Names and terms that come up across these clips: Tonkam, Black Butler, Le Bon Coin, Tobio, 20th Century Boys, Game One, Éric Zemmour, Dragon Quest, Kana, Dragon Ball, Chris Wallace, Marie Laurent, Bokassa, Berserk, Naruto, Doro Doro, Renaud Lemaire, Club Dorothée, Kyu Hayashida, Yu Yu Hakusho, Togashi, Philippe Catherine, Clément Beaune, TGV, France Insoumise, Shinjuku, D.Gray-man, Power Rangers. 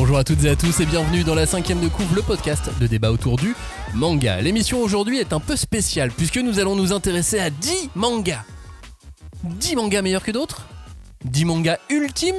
Bonjour à toutes et à tous et bienvenue dans La 5e de Couv', le podcast de débat autour du manga. L'émission aujourd'hui est un peu spéciale puisque nous allons nous intéresser à 10 mangas. 10 mangas meilleurs que d'autres, 10 mangas ultimes,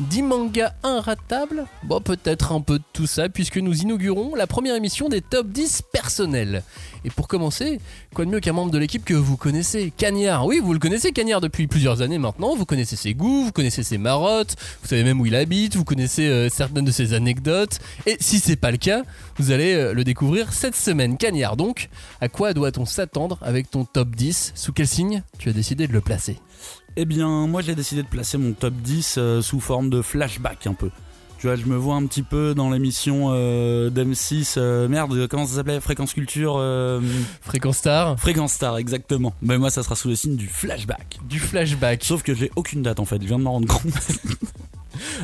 10 mangas inratables, bon peut-être un peu de tout ça puisque nous inaugurons la première émission des top 10 personnels. Et pour commencer, quoi de mieux qu'un membre de l'équipe que vous connaissez, Kanyar. Oui, vous le connaissez Kanyar depuis plusieurs années maintenant, vous connaissez ses goûts, vous connaissez ses marottes, vous savez même où il habite, vous connaissez certaines de ses anecdotes. Et si c'est pas le cas, vous allez le découvrir cette semaine. Kanyar donc, à quoi doit-on s'attendre avec ton top 10 ? Sous quel signe tu as décidé de le placer ? Eh bien, moi j'ai décidé de placer mon top 10 sous forme de flashback un peu. Tu vois, je me vois un petit peu dans l'émission d'M6, comment ça s'appelait ? Fréquence Culture Fréquence Star ? Fréquence Star, exactement. Mais moi ça sera sous le signe du flashback. Du flashback. Sauf que j'ai aucune date en fait, je viens de m'en rendre compte.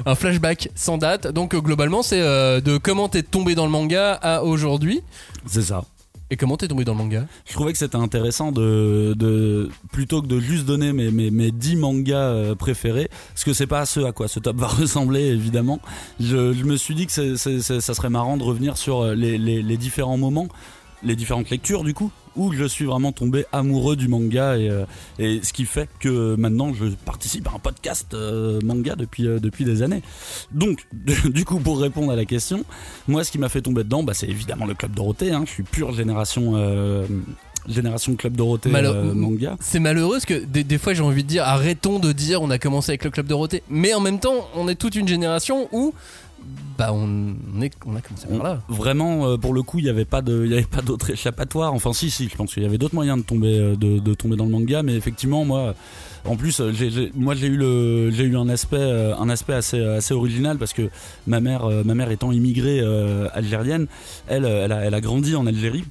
Un flashback sans date, donc globalement c'est de comment t'es tombé dans le manga à aujourd'hui. C'est ça. Et comment t'es tombé dans le manga ? Je trouvais que c'était intéressant de plutôt que de juste donner mes 10 mangas préférés, parce que c'est pas ce à quoi ce top va ressembler évidemment. Je me suis dit que ça serait marrant de revenir sur les différents moments, les différentes lectures du coup, où je suis vraiment tombé amoureux du manga et ce qui fait que maintenant je participe à un podcast manga depuis des années. Donc du coup pour répondre à la question, moi ce qui m'a fait tomber dedans, bah, c'est évidemment le Club Dorothée, hein. Je suis pure génération Club Dorothée manga. C'est malheureux parce que des fois j'ai envie de dire arrêtons de dire on a commencé avec le Club Dorothée, mais en même temps on est toute une génération où bah on a commencé par là. Vraiment, pour le coup, il y avait pas d'autre échappatoire. Enfin, si, je pense qu'il y avait d'autres moyens de tomber dans le manga, mais effectivement, moi, en plus, j'ai eu un aspect assez original parce que ma mère étant immigrée algérienne, elle a grandi en Algérie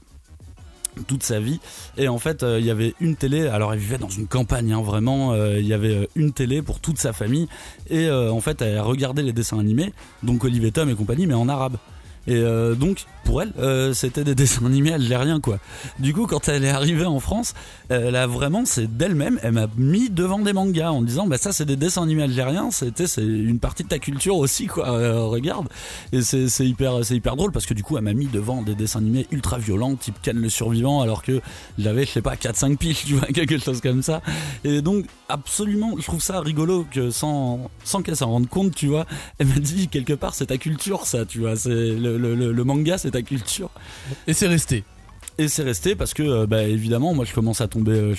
toute sa vie et en fait il y avait une télé, alors elle vivait dans une campagne hein, vraiment il y avait une télé pour toute sa famille et en fait elle regardait les dessins animés donc Olive et Tom et compagnie mais en arabe et donc pour elle c'était des dessins animés algériens quoi. Du coup quand elle est arrivée en France elle m'a mis devant des mangas en disant bah ça c'est des dessins animés algériens, c'est une partie de ta culture aussi quoi, regarde. Et c'est hyper drôle parce que du coup elle m'a mis devant des dessins animés ultra violents type Ken le survivant alors que j'avais je sais pas 4-5 piges tu vois, quelque chose comme ça. Et donc absolument je trouve ça rigolo que sans qu'elle s'en rende compte tu vois, elle m'a dit quelque part c'est ta culture ça tu vois, c'est le manga c'est ta culture et c'est resté parce que bah, évidemment moi je commence à tomber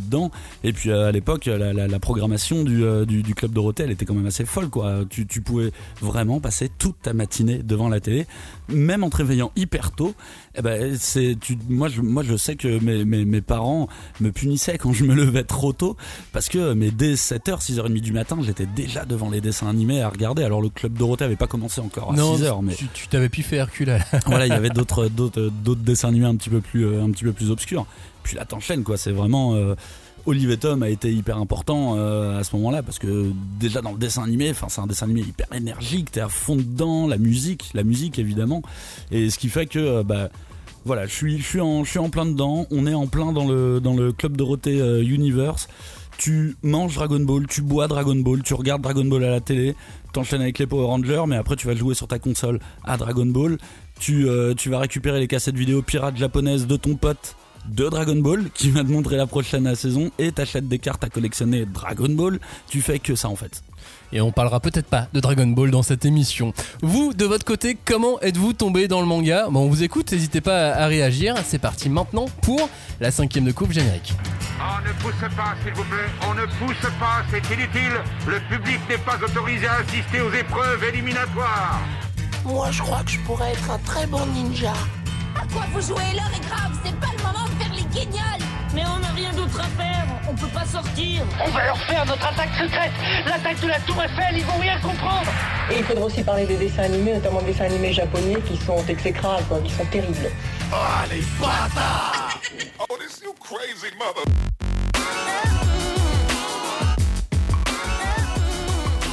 dedans et puis à l'époque la programmation du Club Dorothée elle était quand même assez folle quoi. Tu pouvais vraiment passer toute ta matinée devant la télé même en te réveillant hyper tôt et bah, moi je sais que mes parents me punissaient quand je me levais trop tôt parce que mais dès 7h 6h30 du matin j'étais déjà devant les dessins animés à regarder. Alors le Club Dorothée avait pas commencé encore à 6h mais tu t'avais pu faire Hercule voilà il y avait d'autres dessins animés un petit peu plus obscur. Puis là t'enchaînes quoi, c'est vraiment Olive et Tom a été hyper important à ce moment-là parce que déjà dans le dessin animé, enfin c'est un dessin animé hyper énergique, t'es à fond dedans, la musique évidemment, et ce qui fait que bah voilà, je suis en plein dedans, on est en plein dans le Club Dorothée Universe. Tu manges Dragon Ball, tu bois Dragon Ball, tu regardes Dragon Ball à la télé, t'enchaînes avec les Power Rangers, mais après tu vas jouer sur ta console à Dragon Ball, tu vas récupérer les cassettes vidéo pirates japonaises de ton pote de Dragon Ball, qui va te montrer la prochaine saison, et t'achètes des cartes à collectionner Dragon Ball, tu fais que ça en fait. Et on parlera peut-être pas de Dragon Ball dans cette émission. Vous, de votre côté, comment êtes-vous tombé dans le manga ? Bon, on vous écoute, n'hésitez pas à réagir. C'est parti maintenant pour la 5e de coupe générique. On ne pousse pas, s'il vous plaît. On ne pousse pas, c'est inutile. Le public n'est pas autorisé à assister aux épreuves éliminatoires. Moi, je crois que je pourrais être un très bon ninja. À quoi vous jouez ? L'heure est grave, c'est pas le moment de faire les guignols. Mais on n'a rien d'autre à faire, on peut pas sortir. On va leur faire notre attaque secrète, l'attaque de la Tour Eiffel, ils vont rien comprendre. Et il faudra aussi parler des dessins animés, notamment des dessins animés japonais qui sont exécrables, quoi, qui sont terribles. Ah, les bâtards ! Oh, this you crazy mother...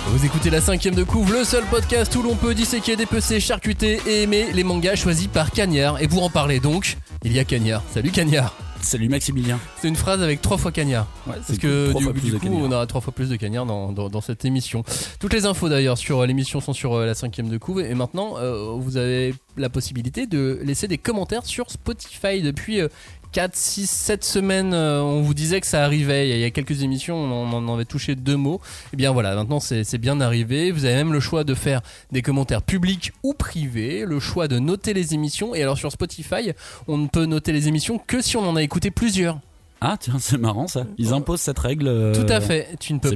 Vous écoutez la 5e de Couv', le seul podcast où l'on peut disséquer, dépecer, charcuter et aimer les mangas choisis par Kanyar. Et pour en parler donc, il y a Kanyar. Salut Kanyar. Salut Maximilien. C'est une phrase avec 3 fois Kanyar. Ouais, parce que du coup, on aura 3 fois plus de Kanyar dans cette émission. Toutes les infos d'ailleurs sur l'émission sont sur la 5e de Couv'. Et maintenant, vous avez la possibilité de laisser des commentaires sur Spotify depuis 4, 6, 7 semaines, on vous disait que ça arrivait. Il y a quelques émissions, on en avait touché 2 mots. Et bien voilà, maintenant c'est bien arrivé. Vous avez même le choix de faire des commentaires publics ou privés, le choix de noter les émissions. Et alors sur Spotify, on ne peut noter les émissions que si on en a écouté plusieurs. Ah tiens, c'est marrant ça. Ils imposent cette règle. Tout à fait. Tu ne peux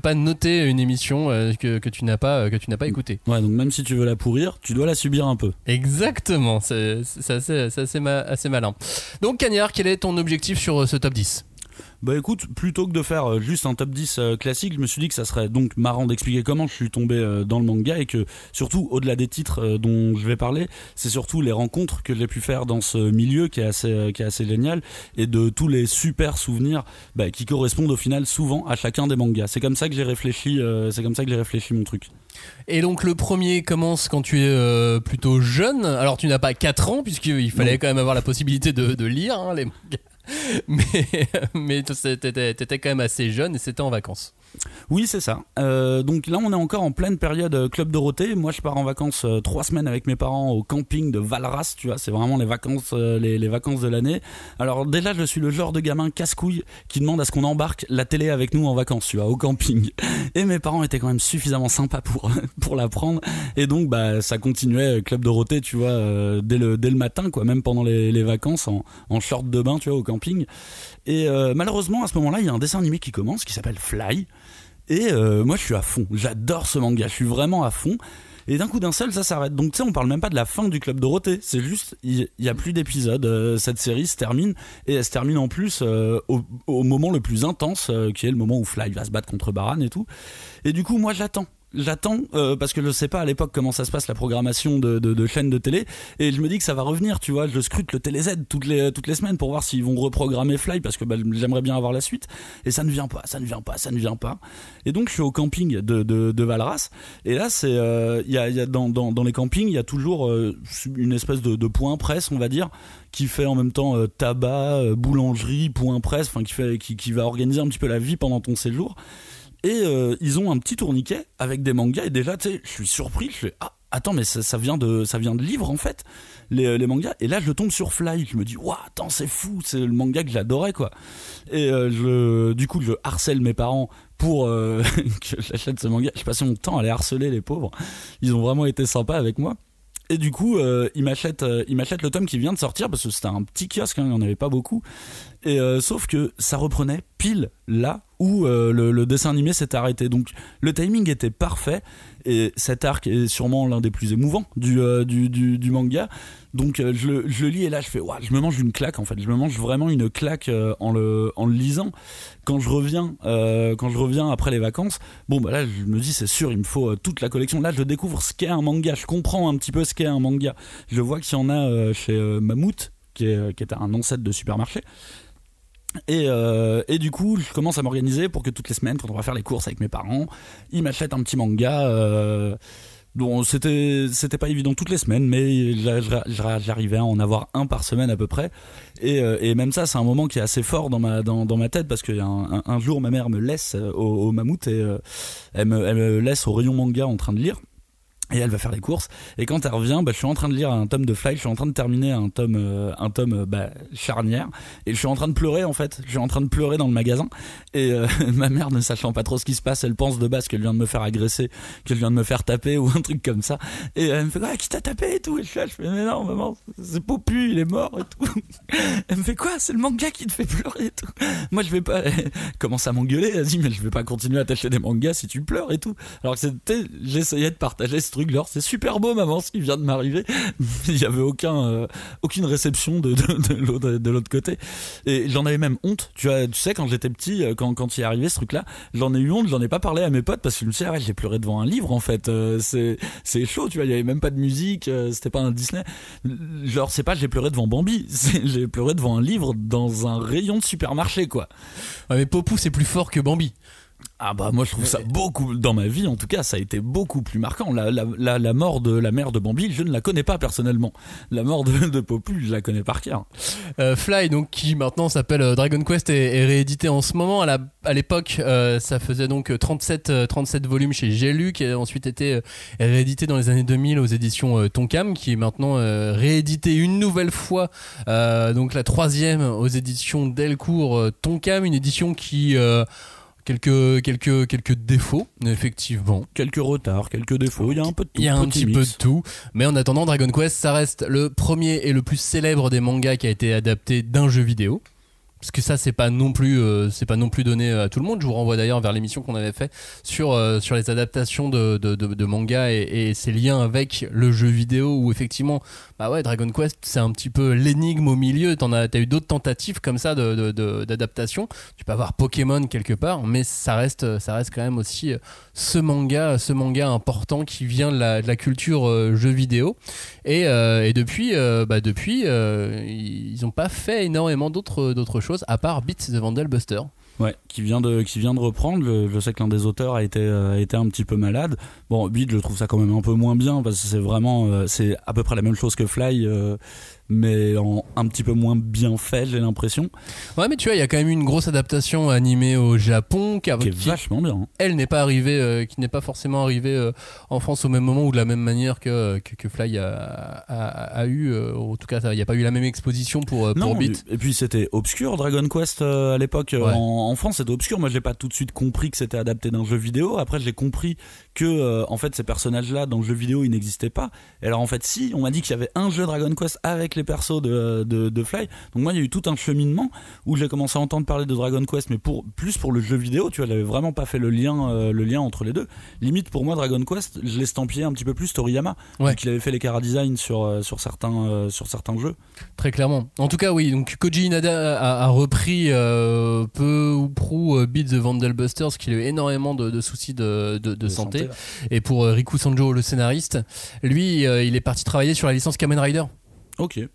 pas noter une émission que tu n'as pas écoutée. Ouais, donc même si tu veux la pourrir, tu dois la subir un peu. Exactement. C'est assez malin. Donc Kanyar, quel est ton objectif sur ce top 10 ? Bah écoute, plutôt que de faire juste un top 10 classique, je me suis dit que ça serait donc marrant d'expliquer comment je suis tombé dans le manga et que surtout au-delà des titres dont je vais parler, c'est surtout les rencontres que j'ai pu faire dans ce milieu qui est assez génial et de tous les super souvenirs qui correspondent au final souvent à chacun des mangas. C'est comme ça que j'ai réfléchi, mon truc. Et donc le premier commence quand tu es plutôt jeune. Alors tu n'as pas 4 ans puisqu'il fallait quand même avoir la possibilité de lire les mangas. Mais t'étais quand même assez jeune et c'était en vacances. Oui, c'est ça. Donc là, on est encore en pleine période Club Dorothée. Moi, je pars en vacances 3 semaines avec mes parents au camping de Valras. Tu vois, c'est vraiment les vacances, les vacances de l'année. Alors déjà, je suis le genre de gamin casse-couille qui demande à ce qu'on embarque la télé avec nous en vacances, tu vois, au camping. Et mes parents étaient quand même suffisamment sympas pour la prendre. Et donc, ça continuait Club Dorothée, tu vois, dès le matin, quoi, même pendant les vacances en short de bain, tu vois, au camping. Et malheureusement, à ce moment-là, il y a un dessin animé qui commence, qui s'appelle Fly. Et moi je suis à fond, j'adore ce manga, je suis vraiment à fond. Et d'un coup d'un seul ça s'arrête. Donc tu sais, on parle même pas de la fin du Club Dorothée. C'est juste, il y a plus d'épisodes. Cette série se termine. Et elle se termine en plus au moment le plus intense, qui est le moment où Fly va se battre contre Baran et tout. Et du coup moi j'attends parce que je sais pas à l'époque comment ça se passe la programmation de chaînes de télé, et je me dis que ça va revenir, tu vois. Je scrute le TéléZ toutes les semaines pour voir s'ils vont reprogrammer Fly, parce que j'aimerais bien avoir la suite, et ça ne vient pas. Et donc je suis au camping de Valras, et là c'est y a dans les campings il y a toujours une espèce de point presse, on va dire, qui fait en même temps tabac, boulangerie, point presse, enfin qui va organiser un petit peu la vie pendant ton séjour. Et ils ont un petit tourniquet avec des mangas, et déjà tu sais, je suis surpris, je fais ah attends, mais ça vient de livres en fait, les mangas. Et là je tombe sur Fly, je me dis waouh, attends, c'est fou, c'est le manga que j'adorais, quoi. Et du coup je harcèle mes parents pour que j'achète ce manga. Je passais mon temps à les harceler, les pauvres, ils ont vraiment été sympas avec moi. Et du coup ils m'achètent le tome qui vient de sortir, parce que c'était un petit kiosque, il n'y en avait pas beaucoup. Et sauf que ça reprenait pile là où le dessin animé s'est arrêté, donc le timing était parfait. Et cet arc est sûrement l'un des plus émouvants du manga. Donc je le lis, et là je fais ouais, je me mange une claque en fait, je me mange vraiment une claque en le lisant. Quand je reviens après les vacances, là je me dis c'est sûr, il me faut toute la collection. Là je découvre ce qu'est un manga, je comprends un petit peu ce qu'est un manga. Je vois qu'il y en a chez Mammouth, qui est un ancêtre de Supermarché. Et du coup je commence à m'organiser pour que toutes les semaines, quand on va faire les courses avec mes parents, ils m'achètent un petit manga. Bon, c'était pas évident toutes les semaines, mais j'arrivais à en avoir un par semaine à peu près. Et même ça, c'est un moment qui est assez fort dans ma tête, parce qu'il y a un jour ma mère me laisse au Mammouth, et elle me laisse au rayon manga en train de lire. Et elle va faire les courses, et quand elle revient, je suis en train de lire un tome de Fly, je suis en train de terminer un tome charnière, et je suis en train de pleurer en fait, je suis en train de pleurer dans le magasin. Et ma mère, ne sachant pas trop ce qui se passe, elle pense de base qu'elle vient de me faire agresser, qu'elle vient de me faire taper ou un truc comme ça, et elle me fait qui t'a tapé et tout, et je fais mais non maman, c'est Popu, il est mort et tout. Elle me fait quoi, c'est le manga qui te fait pleurer et tout. Moi je vais pas, elle commence à m'engueuler, elle dit mais je vais pas continuer à t'acheter des mangas si tu pleures et tout, alors que j'essayais de partager ce truc, c'est super beau maman ce qui vient de m'arriver. Il n'y avait aucune réception de l'autre côté, et j'en avais même honte, tu sais quand j'étais petit, quand il est arrivé ce truc là, j'en ai eu honte, j'en ai pas parlé à mes potes, parce que je me suis dit j'ai pleuré devant un livre en fait, c'est chaud, tu vois, il n'y avait même pas de musique, c'était pas un Disney, genre c'est pas j'ai pleuré devant Bambi, j'ai pleuré devant un livre dans un rayon de Supermarché, quoi. Ouais, mais Popou c'est plus fort que Bambi. Ah bah moi je trouve ça beaucoup, dans ma vie en tout cas ça a été beaucoup plus marquant. La mort de la mère de Bambi, je ne la connais pas personnellement. La mort de Popu, je la connais par cœur. Fly donc, qui maintenant s'appelle Dragon Quest, est réédité en ce moment. À l'époque ça faisait donc 37 volumes chez J'ai lu, qui a ensuite été réédité dans les années 2000 aux éditions Tonkam, qui est maintenant réédité une nouvelle fois, donc la 3e aux éditions Delcourt Tonkam, une édition qui... Quelques défauts, effectivement. Quelques retards, quelques défauts, il y a un peu de tout. Il y a un petit peu de tout, mais en attendant, Dragon Quest, ça reste le premier et le plus célèbre des mangas qui a été adapté d'un jeu vidéo. Parce que ça, c'est pas non plus donné à tout le monde. Je vous renvoie d'ailleurs vers l'émission qu'on avait fait sur les adaptations de mangas et ses liens avec le jeu vidéo, où effectivement, bah ouais, Dragon Quest, c'est un petit peu l'énigme au milieu. T'as eu d'autres tentatives comme ça d'adaptation. Tu peux avoir Pokémon quelque part, mais ça reste quand même aussi ce manga important qui vient de la culture jeu vidéo. Et depuis, ils n'ont pas fait énormément d'autres choses, à part Beats de Vandelbuster. Ouais, qui vient de reprendre. Je sais que l'un des auteurs a été un petit peu malade. Bon, Beats, je trouve ça quand même un peu moins bien, parce que c'est vraiment c'est à peu près la même chose que Fly, mais un petit peu moins bien fait, j'ai l'impression. Ouais, mais tu vois, il y a quand même une grosse adaptation animée au Japon qui est vachement bien, hein. Elle n'est pas arrivée, qui n'est pas forcément arrivée en France au même moment ou de la même manière que Fly a eu. En tout cas, il n'y a pas eu la même exposition pour Beat. Et puis c'était obscur, Dragon Quest à l'époque, ouais. En France c'était obscur. Moi, je n'ai pas tout de suite compris que c'était adapté d'un jeu vidéo. Après, j'ai compris que en fait, ces personnages-là dans le jeu vidéo, ils n'existaient pas. Et alors en fait, si, on m'a dit qu'il y avait un jeu Dragon Quest avec les persos de Fly. Donc moi, il y a eu tout un cheminement où j'ai commencé à entendre parler de Dragon Quest, mais pour le jeu vidéo, tu vois, j'avais vraiment pas fait le lien entre les deux. Limite, pour moi, Dragon Quest, je l'estampillais un petit peu plus Toriyama, vu qu'il avait fait les chara-design sur certains jeux. Très clairement. En tout cas, oui, donc Koji Inada a repris peu ou prou Beat the Vandelbuster, parce qu'il a eu énormément de soucis de santé. Et pour Riku Sanjo, le scénariste, lui, il est parti travailler sur la licence Kamen Rider. Ok. Une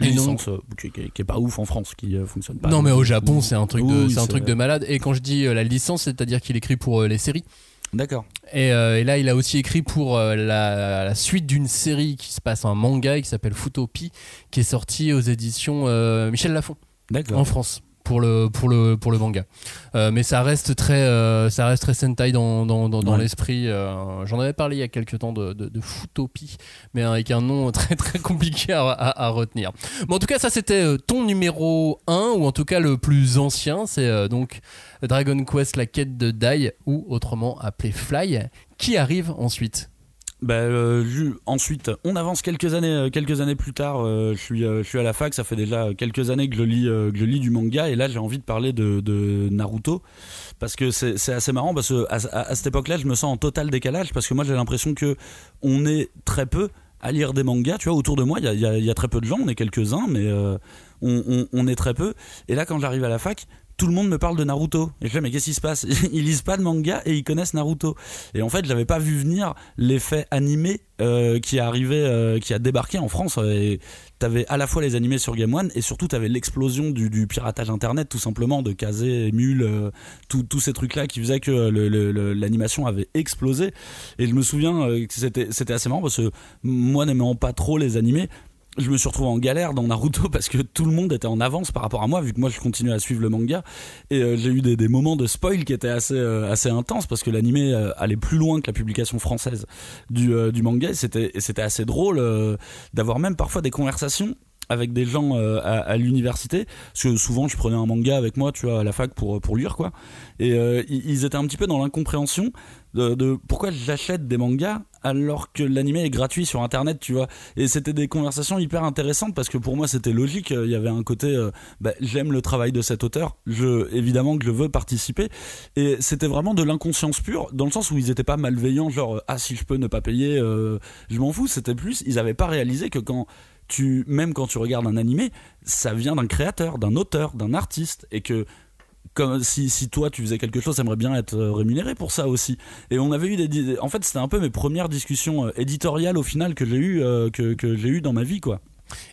licence qui est pas ouf en France, qui fonctionne pas. Non, mais au Japon, c'est un truc de malade. Et quand je dis la licence, c'est-à-dire qu'il écrit pour les séries. D'accord. Et là, il a aussi écrit pour la suite d'une série qui se passe, un manga qui s'appelle Futopi, qui est sorti aux éditions Michel Lafon. D'accord. En France. Pour le manga, mais ça reste très Sentai dans l'esprit. J'en avais parlé il y a quelques temps de Futopi, mais avec un nom très très compliqué à retenir. Bon, en tout cas, ça c'était ton numéro 1, ou en tout cas le plus ancien. C'est donc Dragon Quest, la quête de Dai, ou autrement appelé Fly, qui arrive ensuite. Ensuite, on avance quelques années plus tard. Je suis à la fac, ça fait déjà quelques années que je lis du manga, et là j'ai envie de parler de Naruto, parce que c'est assez marrant, parce que à cette époque-là, je me sens en total décalage, parce que moi j'ai l'impression que on est très peu à lire des mangas. Tu vois, autour de moi, il y a très peu de gens, on est quelques-uns, mais on est très peu. Et là, quand j'arrive à la fac, tout le monde me parle de Naruto, et je me dis mais qu'est-ce qui se passe, ils lisent pas de manga et ils connaissent Naruto. Et en fait, j'avais pas vu venir l'effet animé qui a débarqué en France. Et t'avais à la fois les animés sur Game One, et surtout t'avais l'explosion du piratage internet, tout simplement, de Kazé, Emule, tous ces trucs là qui faisaient que l'animation avait explosé. Et je me souviens que c'était assez marrant, parce que moi, n'aimant pas trop les animés, je me suis retrouvé en galère dans Naruto, parce que tout le monde était en avance par rapport à moi, vu que moi je continuais à suivre le manga. Et j'ai eu des moments de spoil qui étaient assez intenses, parce que l'animé allait plus loin que la publication française du manga. Et c'était assez drôle d'avoir même parfois des conversations avec des gens à l'université, parce que souvent je prenais un manga avec moi, tu vois, à la fac pour lire, quoi. Et ils étaient un petit peu dans l'incompréhension de pourquoi j'achète des mangas alors que l'animé est gratuit sur internet, tu vois. Et c'était des conversations hyper intéressantes, parce que pour moi c'était logique. Il y avait un côté j'aime le travail de cet auteur, évidemment que je veux participer. Et c'était vraiment de l'inconscience pure, dans le sens où ils étaient pas malveillants, genre si je peux ne pas payer, je m'en fous. C'était plus, ils avaient pas réalisé que même quand tu regardes un animé, ça vient d'un créateur, d'un auteur, d'un artiste, et que comme si toi tu faisais quelque chose, t'aimerais bien être rémunéré pour ça aussi. Et on avait eu en fait, c'était un peu mes premières discussions éditoriales au final que j'ai eu dans ma vie, quoi.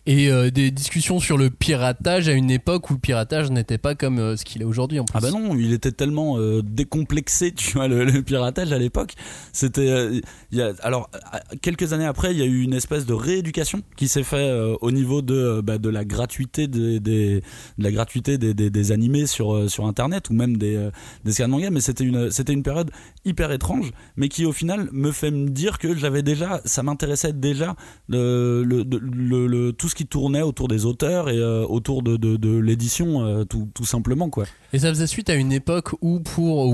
Et des discussions sur le piratage à une époque où le piratage n'était pas comme ce qu'il est aujourd'hui en plus. Ah bah non, il était tellement décomplexé, tu vois, le piratage à l'époque. C'était, alors, quelques années après, il y a eu une espèce de rééducation qui s'est faite au niveau de la gratuité des animés sur Internet, ou même des scans de manga. Mais c'était une période hyper étrange, mais qui au final me fait me dire que ça m'intéressait déjà tout ce qui tournait autour des auteurs et autour de l'édition, tout simplement quoi. Et ça faisait suite à une époque où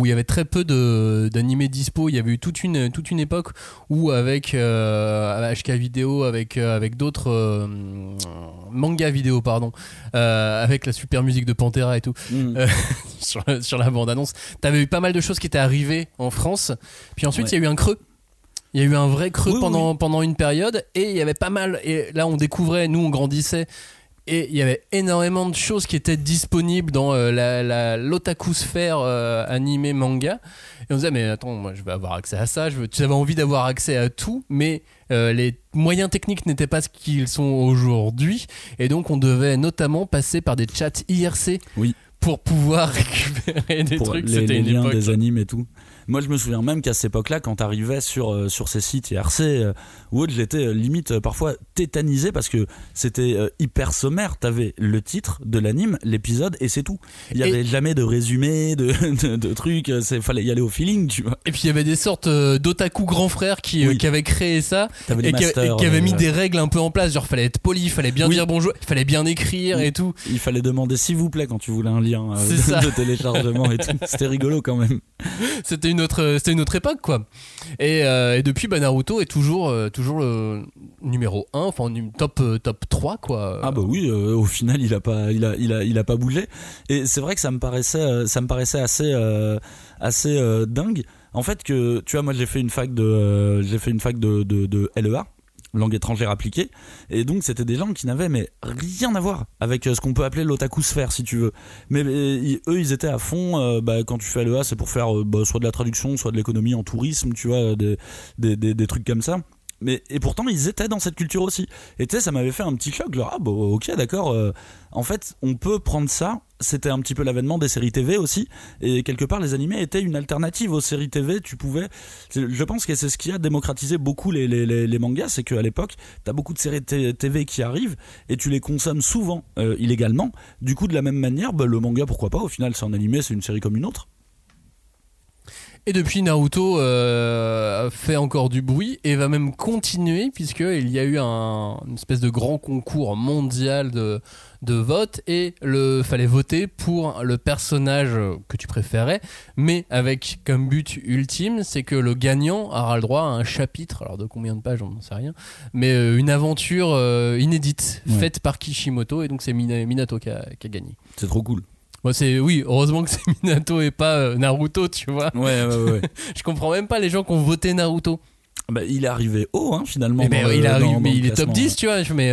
il y avait très peu d'animés dispo. Il y avait eu toute une époque où avec HK Vidéo, avec d'autres manga vidéo avec la super musique de Pantera et tout, sur la bande annonce, t'avais eu pas mal de choses qui étaient arrivées en France. Puis ensuite il y a eu un creux. Il y a eu un vrai creux pendant une période, et il y avait pas mal, et là on découvrait, nous on grandissait, et il y avait énormément de choses qui étaient disponibles dans l'otaku sphère animé manga, et on se disait mais attends, moi je vais avoir accès à ça, tu avais envie d'avoir accès à tout, mais les moyens techniques n'étaient pas ce qu'ils sont aujourd'hui, et donc on devait notamment passer par des chats IRC pour pouvoir récupérer des trucs, c'était une époque. Les liens des animes et tout. Moi je me souviens même qu'à cette époque là, quand t'arrivais sur ces sites IRC ou autres, j'étais limite parfois tétanisé parce que c'était hyper sommaire. T'avais le titre de l'anime, l'épisode, et c'est tout. Il n'y avait jamais de résumé de trucs. Il fallait y aller au feeling, tu vois. Et puis il y avait des sortes d'otaku grands frères qui avaient créé ça, et qui avaient mis des règles un peu en place, genre fallait être poli, il fallait bien dire bonjour, il fallait bien écrire et tout. Il fallait demander s'il vous plaît quand tu voulais un lien de téléchargement et tout. C'était rigolo quand même. C'était une autre époque quoi. Et depuis, Naruto est toujours le numéro 1, enfin top 3 quoi. Ah bah oui, au final il a pas bougé, et c'est vrai que ça me paraissait assez dingue en fait. Que tu vois, moi j'ai fait une fac de LEA, langue étrangère appliquée, et donc c'était des gens qui n'avaient mais rien à voir avec ce qu'on peut appeler l'otaku sphère si tu veux, mais eux ils étaient à fond. Quand tu fais LEA, c'est pour faire soit de la traduction, soit de l'économie en tourisme, tu vois, des trucs comme ça. Mais et pourtant ils étaient dans cette culture aussi, et tu sais, ça m'avait fait un petit choc, genre ah bon ok d'accord, en fait on peut prendre ça. C'était un petit peu l'avènement des séries TV aussi, et quelque part les animés étaient une alternative aux séries TV. Je pense que c'est ce qui a démocratisé beaucoup les mangas, c'est qu'à l'époque t'as beaucoup de séries TV qui arrivent et tu les consommes souvent illégalement. Du coup de la même manière, le manga pourquoi pas, au final c'est un animé, c'est une série comme une autre. Et depuis, Naruto fait encore du bruit et va même continuer, puisqu'il y a eu une espèce de grand concours mondial de vote, et fallait voter pour le personnage que tu préférais, mais avec comme but ultime, c'est que le gagnant aura le droit à un chapitre, alors de combien de pages on n'en sait rien, mais une aventure inédite faite par Kishimoto, et donc c'est Minato qui a gagné. C'est trop cool. Heureusement que c'est Minato et pas Naruto, tu vois. Ouais. Je comprends même pas les gens qui ont voté Naruto. Il est arrivé haut, finalement. Il est top 10, tu vois. Mais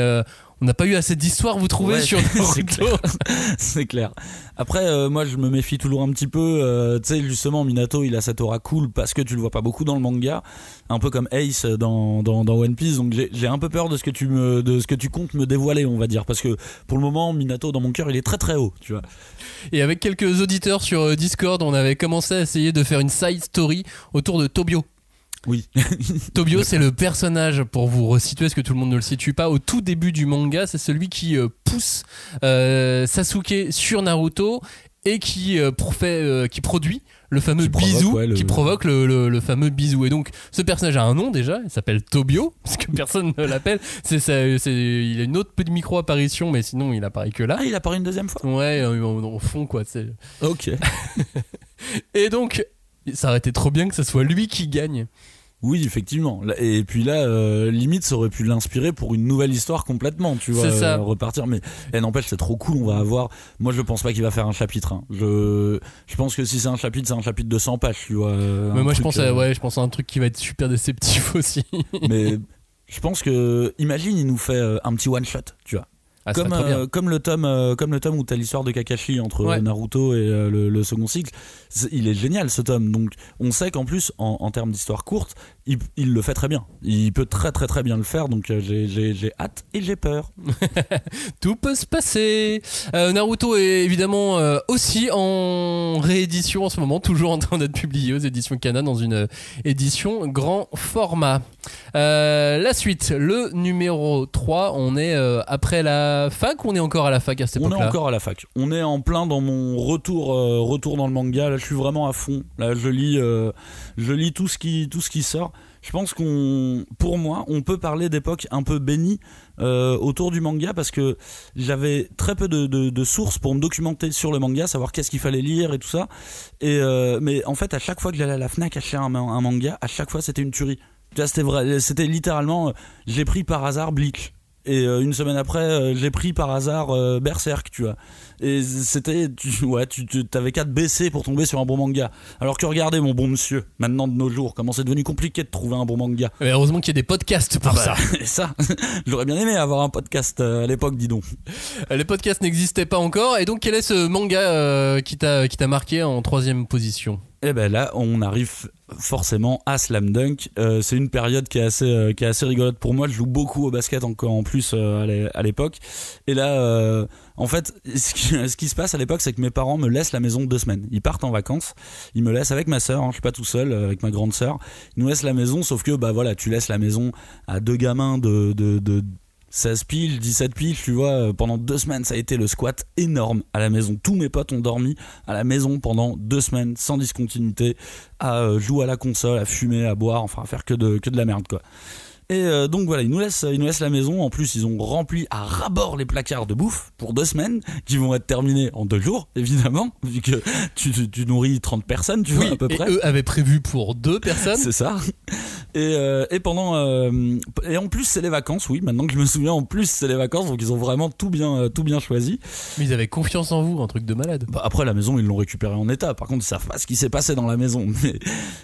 on n'a pas eu assez d'histoires, vous trouvez, sur Naruto. C'est clair. Après, moi, je me méfie toujours un petit peu. Tu sais, justement, Minato, il a cette aura cool parce que tu le vois pas beaucoup dans le manga. Un peu comme Ace dans One Piece. Donc, j'ai un peu peur de ce que tu comptes me dévoiler, on va dire. Parce que pour le moment, Minato, dans mon cœur, il est très très haut, tu vois. Et avec quelques auditeurs sur Discord, on avait commencé à essayer de faire une side story autour de Tobio. Oui. Tobio, c'est le personnage, pour vous resituer, parce que tout le monde ne le situe pas, au tout début du manga, c'est celui qui pousse Sasuke sur Naruto, et qui produit le fameux bisou, qui provoque le fameux bisou. Et donc, ce personnage a un nom déjà, il s'appelle Tobio, parce que personne ne l'appelle. Il a une autre petite micro-apparition, mais sinon, il apparaît que là. Ah, il apparaît une deuxième fois ? Ouais, au fond, quoi. T'sais. Ok. Et donc, ça aurait été trop bien que ce soit lui qui gagne. Oui, effectivement. Et puis là, limite, ça aurait pu l'inspirer pour une nouvelle histoire complètement, tu vois, repartir. Mais n'empêche, c'est trop cool, on va avoir... Moi, je pense pas qu'il va faire un chapitre. Je pense que si c'est un chapitre, c'est un chapitre de 100 pages, tu vois. Mais moi, je pense à un truc qui va être super déceptif aussi. Mais je pense que... Imagine, il nous fait un petit one-shot, tu vois. Ah, comme le tome où t'as l'histoire de Kakashi entre Naruto et le second cycle, il est génial ce tome. Donc on sait qu'en plus en termes d'histoire courte, il le fait très bien. Il peut très bien le faire, donc j'ai hâte et j'ai peur. Tout peut se passer. Naruto est évidemment aussi en réédition en ce moment, toujours en train d'être publié aux éditions Kana dans une édition grand format. La suite, le numéro 3, on est après la fac, ou on est encore à la fac à cette époque-là ? On est encore à la fac. On est en plein dans mon retour dans le manga. Là, je suis vraiment à fond. Là, je lis tout ce qui sort. Je pense pour moi, on peut parler d'époque un peu bénie autour du manga, parce que j'avais très peu de sources pour me documenter sur le manga, savoir qu'est-ce qu'il fallait lire et tout ça. Et mais en fait, à chaque fois que j'allais à la FNAC acheter un manga, à chaque fois c'était une tuerie. C'était vrai, c'était littéralement, j'ai pris par hasard Bleach. Et une semaine après, j'ai pris par hasard Berserk, tu vois. Et c'était, t'avais qu'à te baisser pour tomber sur un bon manga. Alors que regardez, mon bon monsieur, maintenant de nos jours, comment c'est devenu compliqué de trouver un bon manga. Mais heureusement qu'il y a des podcasts pour ça. Et ça, j'aurais bien aimé avoir un podcast à l'époque, dis donc. Les podcasts n'existaient pas encore. Et donc, quel est ce manga qui t'a marqué en 3e position ? Et ben là, on arrive forcément à Slam Dunk. C'est une période qui est assez rigolote pour moi. Je joue beaucoup au basket encore en plus à l'époque. Et là, en fait, ce qui se passe à l'époque, c'est que mes parents me laissent la maison 2 semaines. Ils partent en vacances. Ils me laissent avec ma sœur. Hein, je suis pas tout seul, avec ma grande sœur. Ils nous laissent la maison, sauf que bah voilà, tu laisses la maison à 2 gamins de 16 piges, 17 piges, tu vois, pendant 2 semaines, ça a été le squat énorme à la maison. Tous mes potes ont dormi à la maison pendant 2 semaines, sans discontinuité, à jouer à la console, à fumer, à boire, enfin à faire que de la merde, quoi. Et donc voilà, ils nous laissent la maison. En plus, ils ont rempli à ras-bord les placards de bouffe pour 2 semaines, qui vont être terminées en 2 jours, évidemment, vu que tu nourris 30 personnes, tu vois, oui, à peu près. Eux avaient prévu pour 2 personnes. C'est ça. Et pendant et en plus c'est les vacances, oui. Maintenant que je me souviens, en plus c'est les vacances, donc ils ont vraiment tout bien choisi. Mais ils avaient confiance en vous, un truc de malade. Bah, après la maison, ils l'ont récupérée en état. Par contre, ils savent pas ce qui s'est passé dans la maison.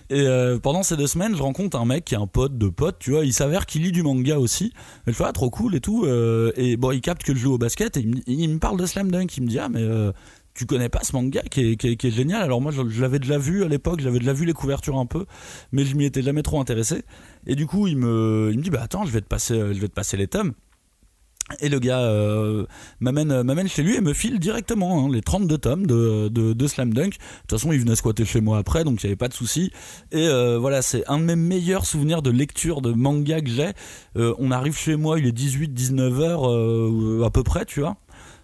Et pendant ces 2 semaines, je rencontre un mec qui est un pote de pote, tu vois. Il s'avère qu'il lit du manga aussi. Et je fais, ah, trop cool et tout. Et bon, il capte que je joue au basket et il me parle de Slam Dunk. Il me dit, ah mais tu connais pas ce manga qui est génial. Alors moi je l'avais déjà vu à l'époque, j'avais déjà vu les couvertures un peu, mais je m'y étais jamais trop intéressé. Et du coup il me dit, bah attends, je vais te passer les tomes. Et le gars m'amène chez lui et me file directement les 32 tomes de Slam Dunk. De toute façon, il venait squatter chez moi après, donc il n'y avait pas de souci. Et voilà, c'est un de mes meilleurs souvenirs de lecture de manga que j'ai. On arrive chez moi, il est 18-19h à peu près, tu vois.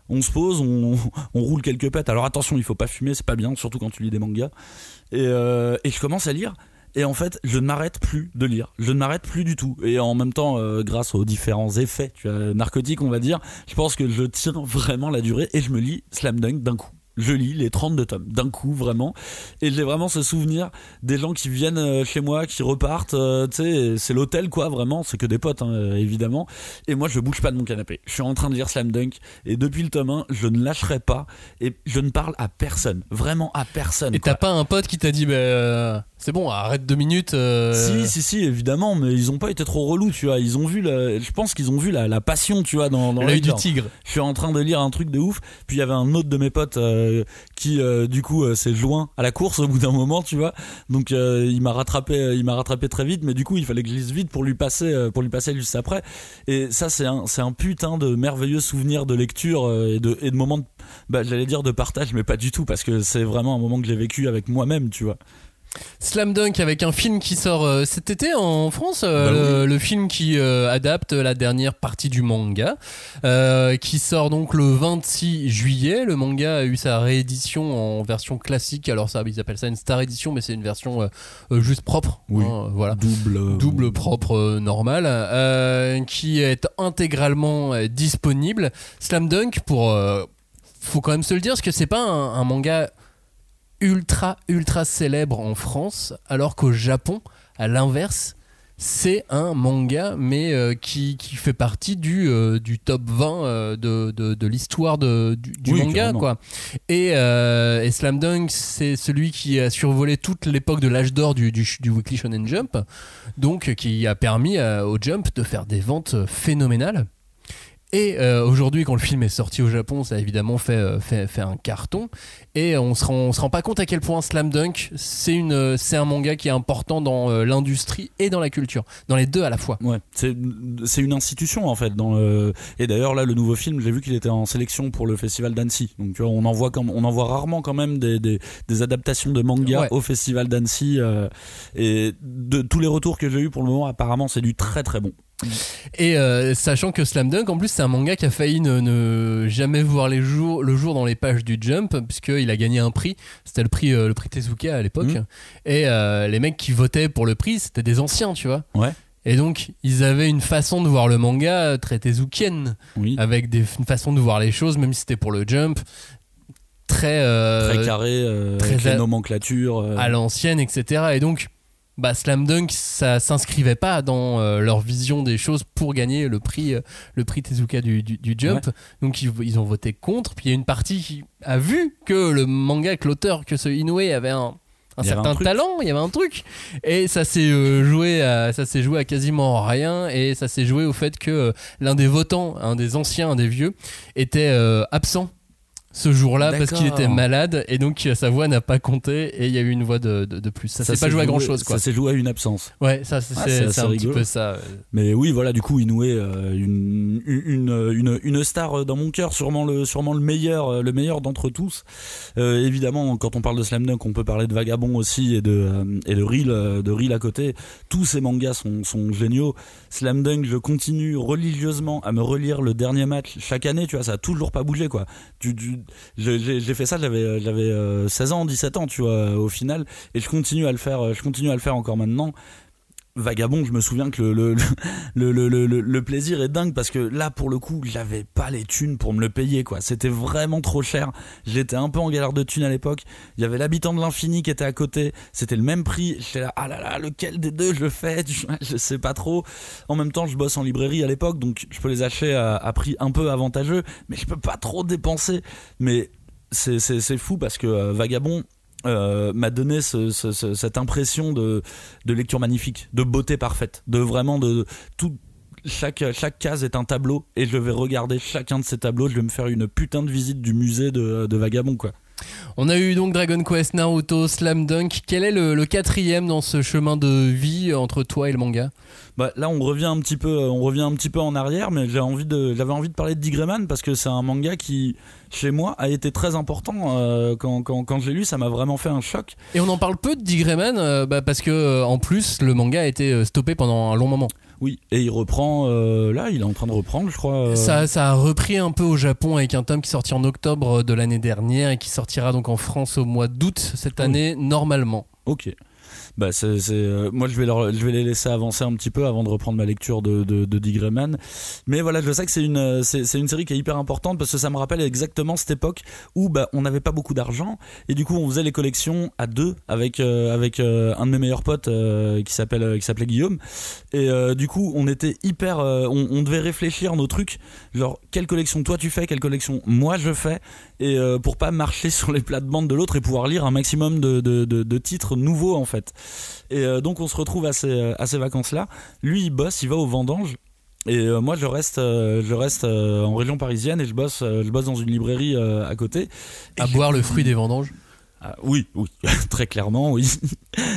On se pose, on roule quelques pets. Alors attention, il faut pas fumer, c'est pas bien, surtout quand tu lis des mangas. Et je commence à lire. Et en fait, je ne m'arrête plus de lire. Je ne m'arrête plus du tout. Et en même temps, grâce aux différents effets, tu vois, narcotiques, on va dire, je pense que je tiens vraiment la durée et je me lis Slam Dunk d'un coup. Je lis les 32 tomes d'un coup, vraiment. Et j'ai vraiment ce souvenir des gens qui viennent chez moi, qui repartent, tu sais, c'est l'hôtel, quoi, vraiment. C'est que des potes, hein, évidemment. Et moi, je bouge pas de mon canapé. Je suis en train de lire Slam Dunk. Et depuis le tome 1, je ne lâcherai pas. Et je ne parle à personne. Vraiment à personne. Et quoi. T'as pas un pote qui t'a dit, c'est bon, arrête 2 minutes. Si, évidemment. Mais ils ont pas été trop relous, tu vois. Ils ont vu je pense qu'ils ont vu la passion, tu vois, dans l'œil du tigre. Je suis en train de lire un truc de ouf. Puis il y avait un autre de mes potes, qui du coup s'est joint à la course au bout d'un moment, tu vois, donc il m'a rattrapé très vite, mais du coup il fallait que je lise vite pour lui passer juste après. Et ça c'est un putain de merveilleux souvenir de lecture et de moments de, bah, j'allais dire de partage, mais pas du tout, parce que c'est vraiment un moment que j'ai vécu avec moi-même, tu vois. Slam Dunk, avec un film qui sort cet été en France, le film qui adapte la dernière partie du manga, qui sort donc le 26 juillet. Le manga a eu sa réédition en version classique. Alors ça, ils appellent ça une star édition, mais c'est une version juste propre, oui, hein, voilà. Double propre, normale, qui est intégralement disponible. Slam Dunk, faut quand même se le dire, parce que c'est pas un manga ultra célèbre en France, alors qu'au Japon, à l'inverse, c'est un manga, mais qui fait partie du top 20 de l'histoire du oui, manga, carrément, quoi. Et Slam Dunk, c'est celui qui a survolé toute l'époque de l'âge d'or du Weekly Shonen Jump, donc qui a permis au Jump de faire des ventes phénoménales. Et aujourd'hui, quand le film est sorti au Japon, ça a évidemment fait un carton. Et on se rend pas compte à quel point Slam Dunk, c'est un manga qui est important dans l'industrie et dans la culture, dans les deux à la fois. Ouais, c'est une institution en fait. Et d'ailleurs là, le nouveau film, j'ai vu qu'il était en sélection pour le festival d'Annecy. Donc tu vois, on en voit rarement quand même des adaptations de manga au festival d'Annecy. Et de tous les retours que j'ai eu pour le moment, apparemment, c'est du très très bon. Et sachant que Slam Dunk en plus c'est un manga qui a failli ne jamais voir le jour dans les pages du Jump, puisqu'il a gagné un prix, c'était le prix Tezuka à l'époque, et les mecs qui votaient pour le prix c'était des anciens, tu vois, et donc ils avaient une façon de voir le manga très tezukienne, avec une façon de voir les choses, même si c'était pour le Jump, très carré, très avec les nomenclatures à l'ancienne, etc. Et donc Slam Dunk, ça s'inscrivait pas dans leur vision des choses pour gagner le prix Tezuka du Jump. Ouais. Donc ils ont voté contre. Puis il y a une partie qui a vu que le manga, que l'auteur, que ce Inoue avait un certain talent, il y avait un truc, et ça s'est joué à quasiment rien, et ça s'est joué au fait que l'un des votants, un des anciens, un des vieux, était absent ce jour-là. D'accord. Parce qu'il était malade, et donc sa voix n'a pas compté, et il y a eu une voix de plus. Ça s'est pas joué à grand chose, quoi. Ça s'est joué à une absence. Ouais, ça c'est un rigolo. Petit peu ça. Mais oui, voilà, du coup Inoue, une star dans mon cœur, sûrement le meilleur d'entre tous. Évidemment, quand on parle de Slam Dunk, on peut parler de Vagabond aussi, et de Reel à côté. Tous ces mangas sont géniaux. Slam Dunk, je continue religieusement à me relire le dernier match chaque année, tu vois, ça a toujours pas bougé, quoi. J'ai fait ça, j'avais 16 ans, 17 ans, tu vois, au final, et je continue à le faire encore maintenant. Vagabond, je me souviens que le plaisir est dingue, parce que là pour le coup j'avais pas les thunes pour me le payer, quoi. C'était vraiment trop cher, j'étais un peu en galère de thunes à l'époque. Il y avait l'habitant de l'infini qui était à côté, c'était le même prix, j'étais là, ah là là, lequel des deux je fais, je sais pas trop. En même temps je bosse en librairie à l'époque, donc je peux les acheter à prix un peu avantageux, mais je peux pas trop dépenser. Mais c'est fou, parce que Vagabond m'a donné cette impression de lecture magnifique, de beauté parfaite, de vraiment de tout. Chaque case est un tableau, et je vais regarder chacun de ces tableaux, je vais me faire une putain de visite du musée de Vagabond, quoi. On a eu donc Dragon Quest, Naruto, Slam Dunk. Quel est le quatrième dans ce chemin de vie entre toi et le manga ? Là on revient un petit peu en arrière, mais j'avais envie de parler de D.Gray-man, parce que c'est un manga qui chez moi a été très important. Quand j'ai lu, ça m'a vraiment fait un choc. Et on en parle peu de D.Gray-man, parce que en plus le manga a été stoppé pendant un long moment. Oui, et il reprend, là il est en train de reprendre, je crois. Ça a repris un peu au Japon, avec un tome qui sortit en octobre de l'année dernière, et qui sortira donc en France au mois d'août cette année, normalement. Ok. Moi je vais les laisser avancer un petit peu avant de reprendre ma lecture de D.Gray-man. Mais voilà, je sais que c'est une série qui est hyper importante, parce que ça me rappelle exactement cette époque où on n'avait pas beaucoup d'argent, et du coup on faisait les collections à deux avec un de mes meilleurs potes qui s'appelait Guillaume, et du coup on était hyper on devait réfléchir nos trucs, genre quelle collection toi tu fais, quelle collection moi je fais, et pour pas marcher sur les plates-bandes de l'autre, et pouvoir lire un maximum de titres nouveaux en fait. Et donc on se retrouve à ces vacances-là. Lui il bosse, il va aux vendanges, et moi je reste en région parisienne, et je bosse dans une librairie à côté. À boire le fruit des vendanges. Oui, très clairement, oui.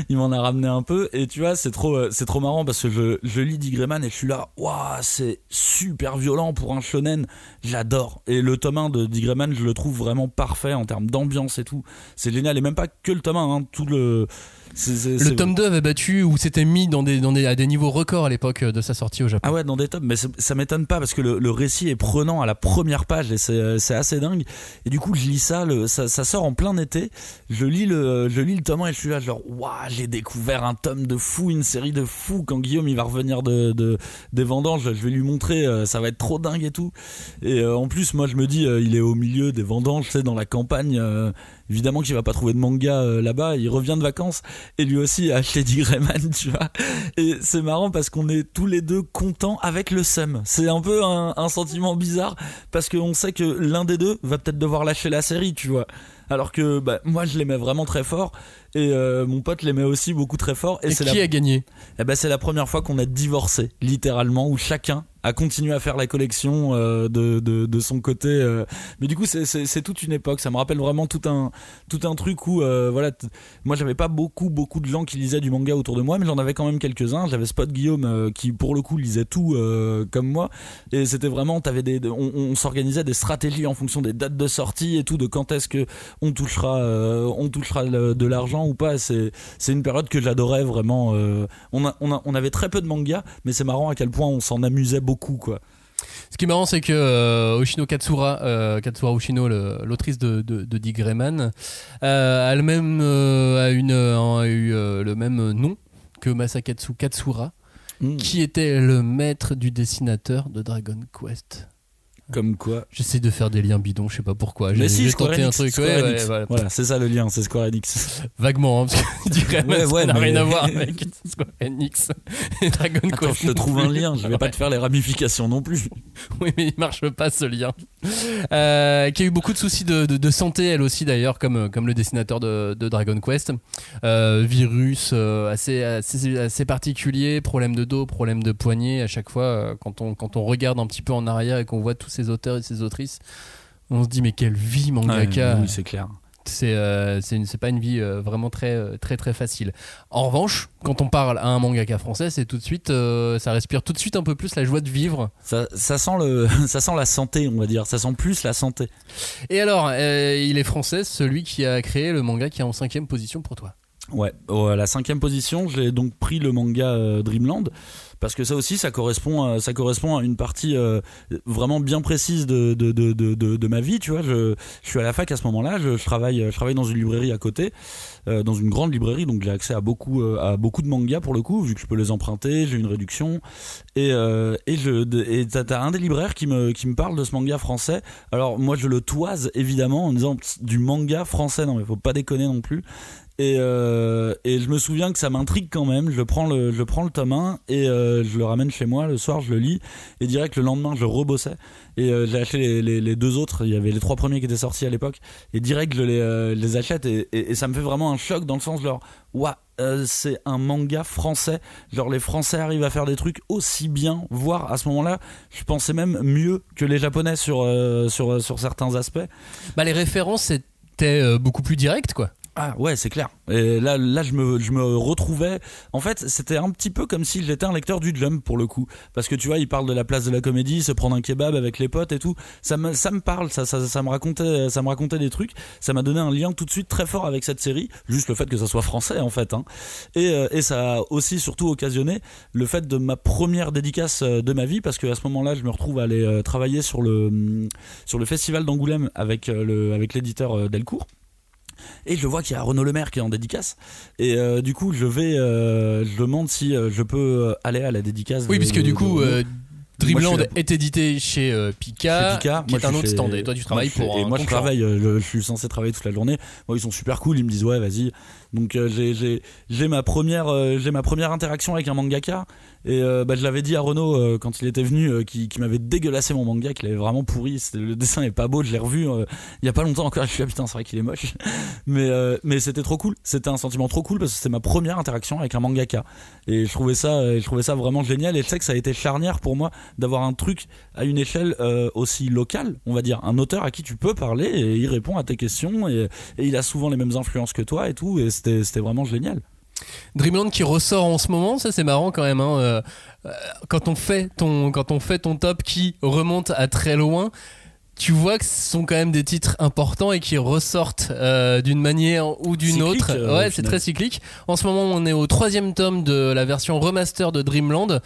Il m'en a ramené un peu, et tu vois, c'est trop marrant, parce que je lis D.Gray-man et je suis là, waouh, c'est super violent pour un shonen, j'adore. Et le tome 1 de D.Gray-man, je le trouve vraiment parfait en termes d'ambiance et tout. C'est génial, et même pas que le tome 1, hein, tout le. C'est... Le tome 2 avait battu, ou s'était mis à des niveaux records à l'époque de sa sortie au Japon. Ah ouais, dans des tomes, mais ça m'étonne pas, parce que le récit est prenant à la première page, et c'est assez dingue. Et du coup je lis ça, ça sort en plein été, je lis le tome 1 et je suis là genre waouh, j'ai découvert un tome de fou, une série de fou. Quand Guillaume il va revenir des vendanges, je vais lui montrer, ça va être trop dingue et tout. Et en plus moi je me dis, il est au milieu des vendanges, tu sais, dans la campagne, évidemment qu'il va pas trouver de manga là-bas, il revient de vacances, et lui aussi a acheté D.Gray-man, tu vois. Et c'est marrant parce qu'on est tous les deux contents avec le seum. C'est un peu un sentiment bizarre, parce qu'on sait que l'un des deux va peut-être devoir lâcher la série, tu vois. Alors que moi je l'aimais vraiment très fort, et mon pote l'aimait aussi beaucoup très fort. Et qui a gagné ? Eh ben c'est la première fois qu'on a divorcé, littéralement, où chacun à continuer à faire la collection de son côté. Mais du coup, c'est toute une époque. Ça me rappelle vraiment tout un truc où voilà, moi j'avais pas beaucoup de gens qui lisaient du manga autour de moi, mais j'en avais quand même quelques-uns. J'avais Spot Guillaume qui pour le coup lisait tout comme moi, et c'était vraiment on s'organisait des stratégies en fonction des dates de sortie et tout, de quand est-ce que on touchera de l'argent ou pas. C'est une période que j'adorais vraiment. On avait très peu de mangas, mais c'est marrant à quel point on s'en amusait beaucoup, quoi. Ce qui est marrant, c'est que Katsura Oshino, l'autrice de D.Gray-man, elle-même a eu le même nom que Masakatsu Katsura, qui était le maître du dessinateur de Dragon Quest. Comme quoi. J'essaie de faire des liens bidons, je sais pas pourquoi. Mais si, j'ai tenté un truc. Ouais, voilà, c'est ça le lien, c'est Square Enix. Vaguement, hein, parce que n'a rien à voir avec Square Enix et Dragon Quest. Je te trouve un lien, je vais pas te faire les ramifications non plus. Oui, mais il marche pas ce lien. Qui a eu beaucoup de soucis de santé, elle aussi d'ailleurs, comme le dessinateur de Dragon Quest. Virus assez particulier, problème de dos, problème de poignet. À chaque fois, quand on regarde un petit peu en arrière et qu'on voit tous ces auteurs et ces autrices, on se dit mais quelle vie mangaka. Oui, c'est clair. C'est pas une vie vraiment très, très, très facile. En revanche, quand on parle à un mangaka français, c'est tout de suite, ça respire tout de suite un peu plus la joie de vivre. Ça sent la santé, on va dire. Ça sent plus la santé. Et alors, il est français, celui qui a créé le manga qui est en 5e position pour toi. Ouais, la 5e position, j'ai donc pris le manga Dreamland. Parce que ça aussi, ça correspond à une partie vraiment bien précise de ma vie. Tu vois, je suis à la fac à ce moment-là. Je travaille dans une librairie à côté, dans une grande librairie, donc j'ai accès à beaucoup de mangas pour le coup, vu que je peux les emprunter. J'ai une réduction et t'as un des libraires qui me parle de ce manga français. Alors moi, je le toise évidemment en disant du manga français. Non mais faut pas déconner non plus. Et je me souviens que ça m'intrigue quand même. Je prends le tome 1 et je le ramène chez moi le soir, je le lis et direct le lendemain je rebossais et j'ai acheté les deux autres. Il y avait les trois premiers qui étaient sortis à l'époque et direct je les achète et ça me fait vraiment un choc dans le sens genre waouh, c'est un manga français, genre les Français arrivent à faire des trucs aussi bien, voire à ce moment-là je pensais même mieux que les Japonais sur certains aspects. Bah les références étaient beaucoup plus directes, quoi. Ah ouais, c'est clair. Et là je me retrouvais. En fait, c'était un petit peu comme si j'étais un lecteur du Jump pour le coup, parce que tu vois, il parle de la place de la Comédie, se prendre un kebab avec les potes et tout. Ça me parle, ça me racontait des trucs. Ça m'a donné un lien tout de suite très fort avec cette série. Juste le fait que ça soit français en fait, hein. Et ça a aussi surtout occasionné le fait de ma première dédicace de ma vie, parce que à ce moment-là, je me retrouve à aller travailler sur le festival d'Angoulême avec l'éditeur Delcourt. Et je vois qu'il y a Renaud Lemaire qui est en dédicace et du coup je demande si je peux aller à la dédicace. Oui, puisque du coup Dreamland est édité chez Pika, qui est un autre stand. Et toi, tu travailles pour un concurrent. Moi, je travaille. Je suis censé travailler toute la journée. Moi, ils sont super cool. Ils me disent ouais, vas-y. Donc j'ai ma première interaction avec un mangaka. Et je l'avais dit à Renaud quand il était venu, qui m'avait dégueulassé mon manga, qu'il avait vraiment pourri. Le dessin est pas beau. Je l'ai revu il y a pas longtemps encore. Je suis là, putain, c'est vrai qu'il est moche. Mais c'était trop cool. C'était un sentiment trop cool parce que c'était ma première interaction avec un mangaka. Et je trouvais ça vraiment génial. Et je sais que ça a été charnière pour moi d'avoir un truc à une échelle aussi locale, on va dire, un auteur à qui tu peux parler et il répond à tes questions et il a souvent les mêmes influences que toi et tout, et c'était vraiment génial. Dreamland qui ressort en ce moment, ça c'est marrant quand même, hein. Quand on fait ton top qui remonte à très loin, tu vois que ce sont quand même des titres importants et qui ressortent d'une manière ou d'une autre. Ouais, c'est très cyclique. En ce moment, on est au 3e tome de la version remaster de Dreamland.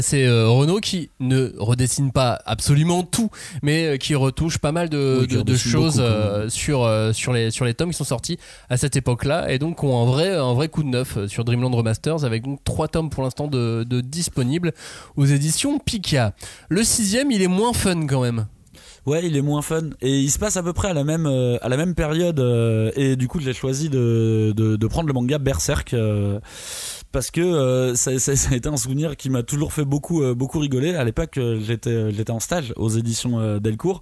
C'est Renaud qui ne redessine pas absolument tout, mais qui retouche pas mal de choses sur les tomes qui sont sortis à cette époque-là et donc ont un vrai coup de neuf sur Dreamland Remasters, avec donc 3 tomes pour l'instant de disponibles aux éditions Pika. Le 6e, il est moins fun quand même. Ouais, il est moins fun et il se passe à peu près à la même période et du coup j'ai choisi de prendre le manga Berserk parce que ça a été un souvenir qui m'a toujours fait beaucoup rigoler. À l'époque, j'étais en stage aux éditions Delcourt,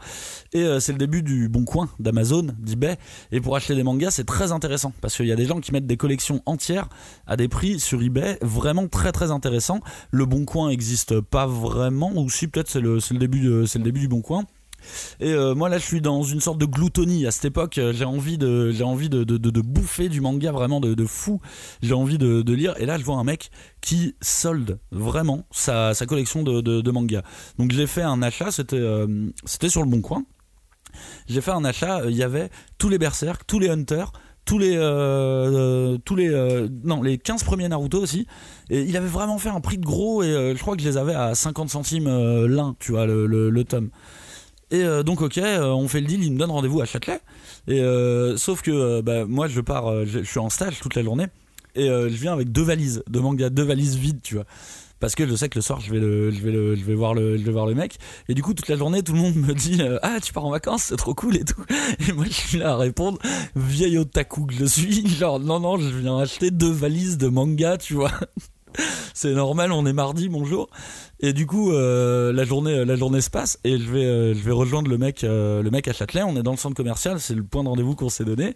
et c'est le début du Bon Coin, d'Amazon, d'eBay, et pour acheter des mangas, c'est très intéressant parce qu'il y a des gens qui mettent des collections entières à des prix sur eBay vraiment très très intéressants. Le Bon Coin existe pas vraiment, ou si peut-être c'est le début du Bon Coin. Et moi là je suis dans une sorte de gloutonie à cette époque. J'ai envie de bouffer du manga vraiment de fou. J'ai envie de lire, et là je vois un mec qui solde vraiment sa collection de manga. Donc j'ai fait un achat, c'était sur le Bon Coin. J'ai fait un achat, il y avait tous les Berserk, tous les Hunter, les 15 premiers Naruto aussi, et il avait vraiment fait un prix de gros, et je crois que je les avais à 50 centimes l'un, tu vois, le tome. Et donc ok, on fait le deal, il me donne rendez-vous à Châtelet, et sauf que moi je pars, je suis en stage toute la journée, et je viens avec deux valises de manga, deux valises vides, tu vois, parce que je sais que le soir je vais voir le mec. Et du coup toute la journée tout le monde me dit ah tu pars en vacances, c'est trop cool et tout, et moi je suis là à répondre, vieil otaku que je suis, genre non je viens acheter deux valises de manga, tu vois. C'est normal, on est mardi, bonjour. Et du coup la journée se passe, et je vais rejoindre le mec à Châtelet. On est dans le centre commercial, c'est le point de rendez-vous qu'on s'est donné.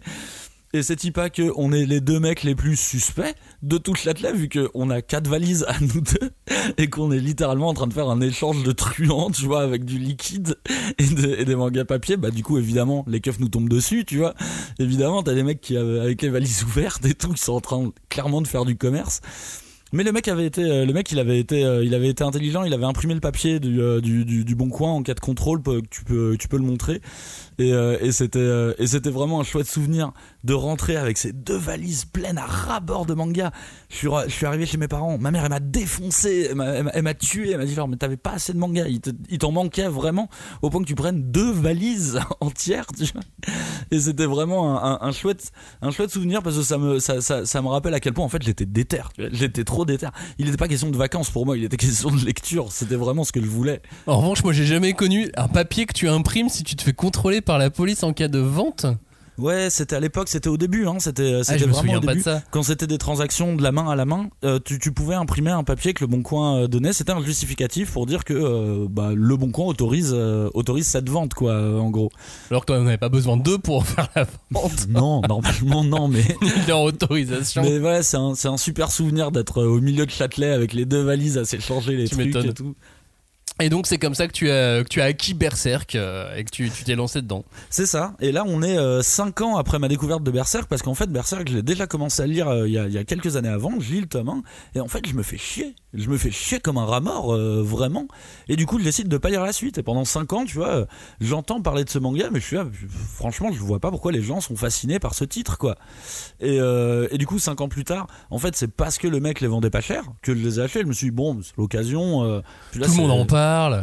Et c'est Tipa que on est les deux mecs les plus suspects de toute Châtelet, vu qu'on a 4 valises à nous deux, et qu'on est littéralement en train de faire un échange de truands, tu vois, avec du liquide et des mangas papier. Bah du coup évidemment les keufs nous tombent dessus, tu vois. Évidemment t'as des mecs qui avec les valises ouvertes et tout, qui sont en train clairement de faire du commerce. Mais le mec il avait été intelligent, il avait imprimé le papier du Bon Coin en cas de contrôle, tu peux le montrer, et c'était vraiment un chouette souvenir de rentrer avec ces deux valises pleines à ras-bord de manga. Je suis arrivé chez mes parents, ma mère elle m'a défoncé, elle m'a tué, elle m'a dit genre mais t'avais pas assez de manga, il t'en manquait vraiment au point que tu prennes deux valises entières, tu vois. Et c'était vraiment un chouette souvenir, parce que ça me rappelle à quel point en fait j'étais déter, j'étais trop déter. Il n'était pas question de vacances pour moi, il était question de lecture, c'était vraiment ce que je voulais. En revanche, moi j'ai jamais connu un papier que tu imprimes si tu te fais contrôler par la police en cas de vente. Ouais, c'était à l'époque, c'était au début, hein, c'était vraiment au début. Quand c'était des transactions de la main à la main, tu pouvais imprimer un papier que le Bon Coin donnait. C'était un justificatif pour dire que le Bon Coin autorise cette vente, quoi, en gros. Alors que toi, on n'avait pas besoin d'eux pour faire la vente. Non, normalement non, mais leur autorisation. Mais ouais, c'est un super souvenir d'être au milieu de Châtelet avec les deux valises à s'échanger les trucs m'étonnes. Et tout. Et donc c'est comme ça que tu as acquis Berserk, et que tu t'es lancé dedans. C'est ça, et là on est 5 ans après ma découverte de Berserk, parce qu'en fait Berserk je l'ai déjà commencé à lire il y a quelques années avant, je lis le tome 1, et en fait je me fais chier comme un rat mort, vraiment, et du coup je décide de pas lire la suite, et pendant 5 ans tu vois, j'entends parler de ce manga, mais je suis là, franchement je vois pas pourquoi les gens sont fascinés par ce titre, quoi. Et du coup 5 ans plus tard, en fait c'est parce que le mec les vendait pas cher que je les ai achetés, je me suis dit bon c'est l'occasion, puis là, tout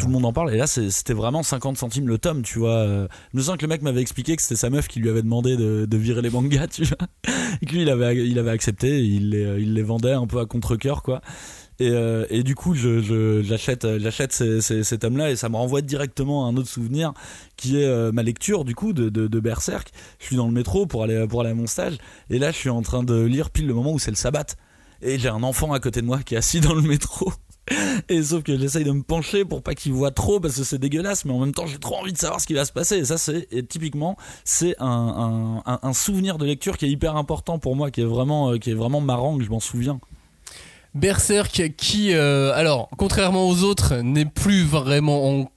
le monde en parle, et là c'était vraiment 50 centimes le tome, tu vois. Je me sens que le mec m'avait expliqué que c'était sa meuf qui lui avait demandé de virer les mangas, tu vois, et que lui il avait accepté, il les vendait un peu à contre-cœur, quoi. Et du coup j'achète ces tomes là, et ça me renvoie directement à un autre souvenir qui est ma lecture du coup de Berserk. Je suis dans le métro pour aller à mon stage, et là je suis en train de lire pile le moment où c'est le sabbat, et j'ai un enfant à côté de moi qui est assis dans le métro. Et sauf que j'essaye de me pencher pour pas qu'il voit trop, parce que c'est dégueulasse, mais en même temps j'ai trop envie de savoir ce qui va se passer. Et ça typiquement c'est un souvenir de lecture qui est hyper important pour moi, qui est vraiment marrant, que je m'en souviens. Berserk qui alors contrairement aux autres n'est plus vraiment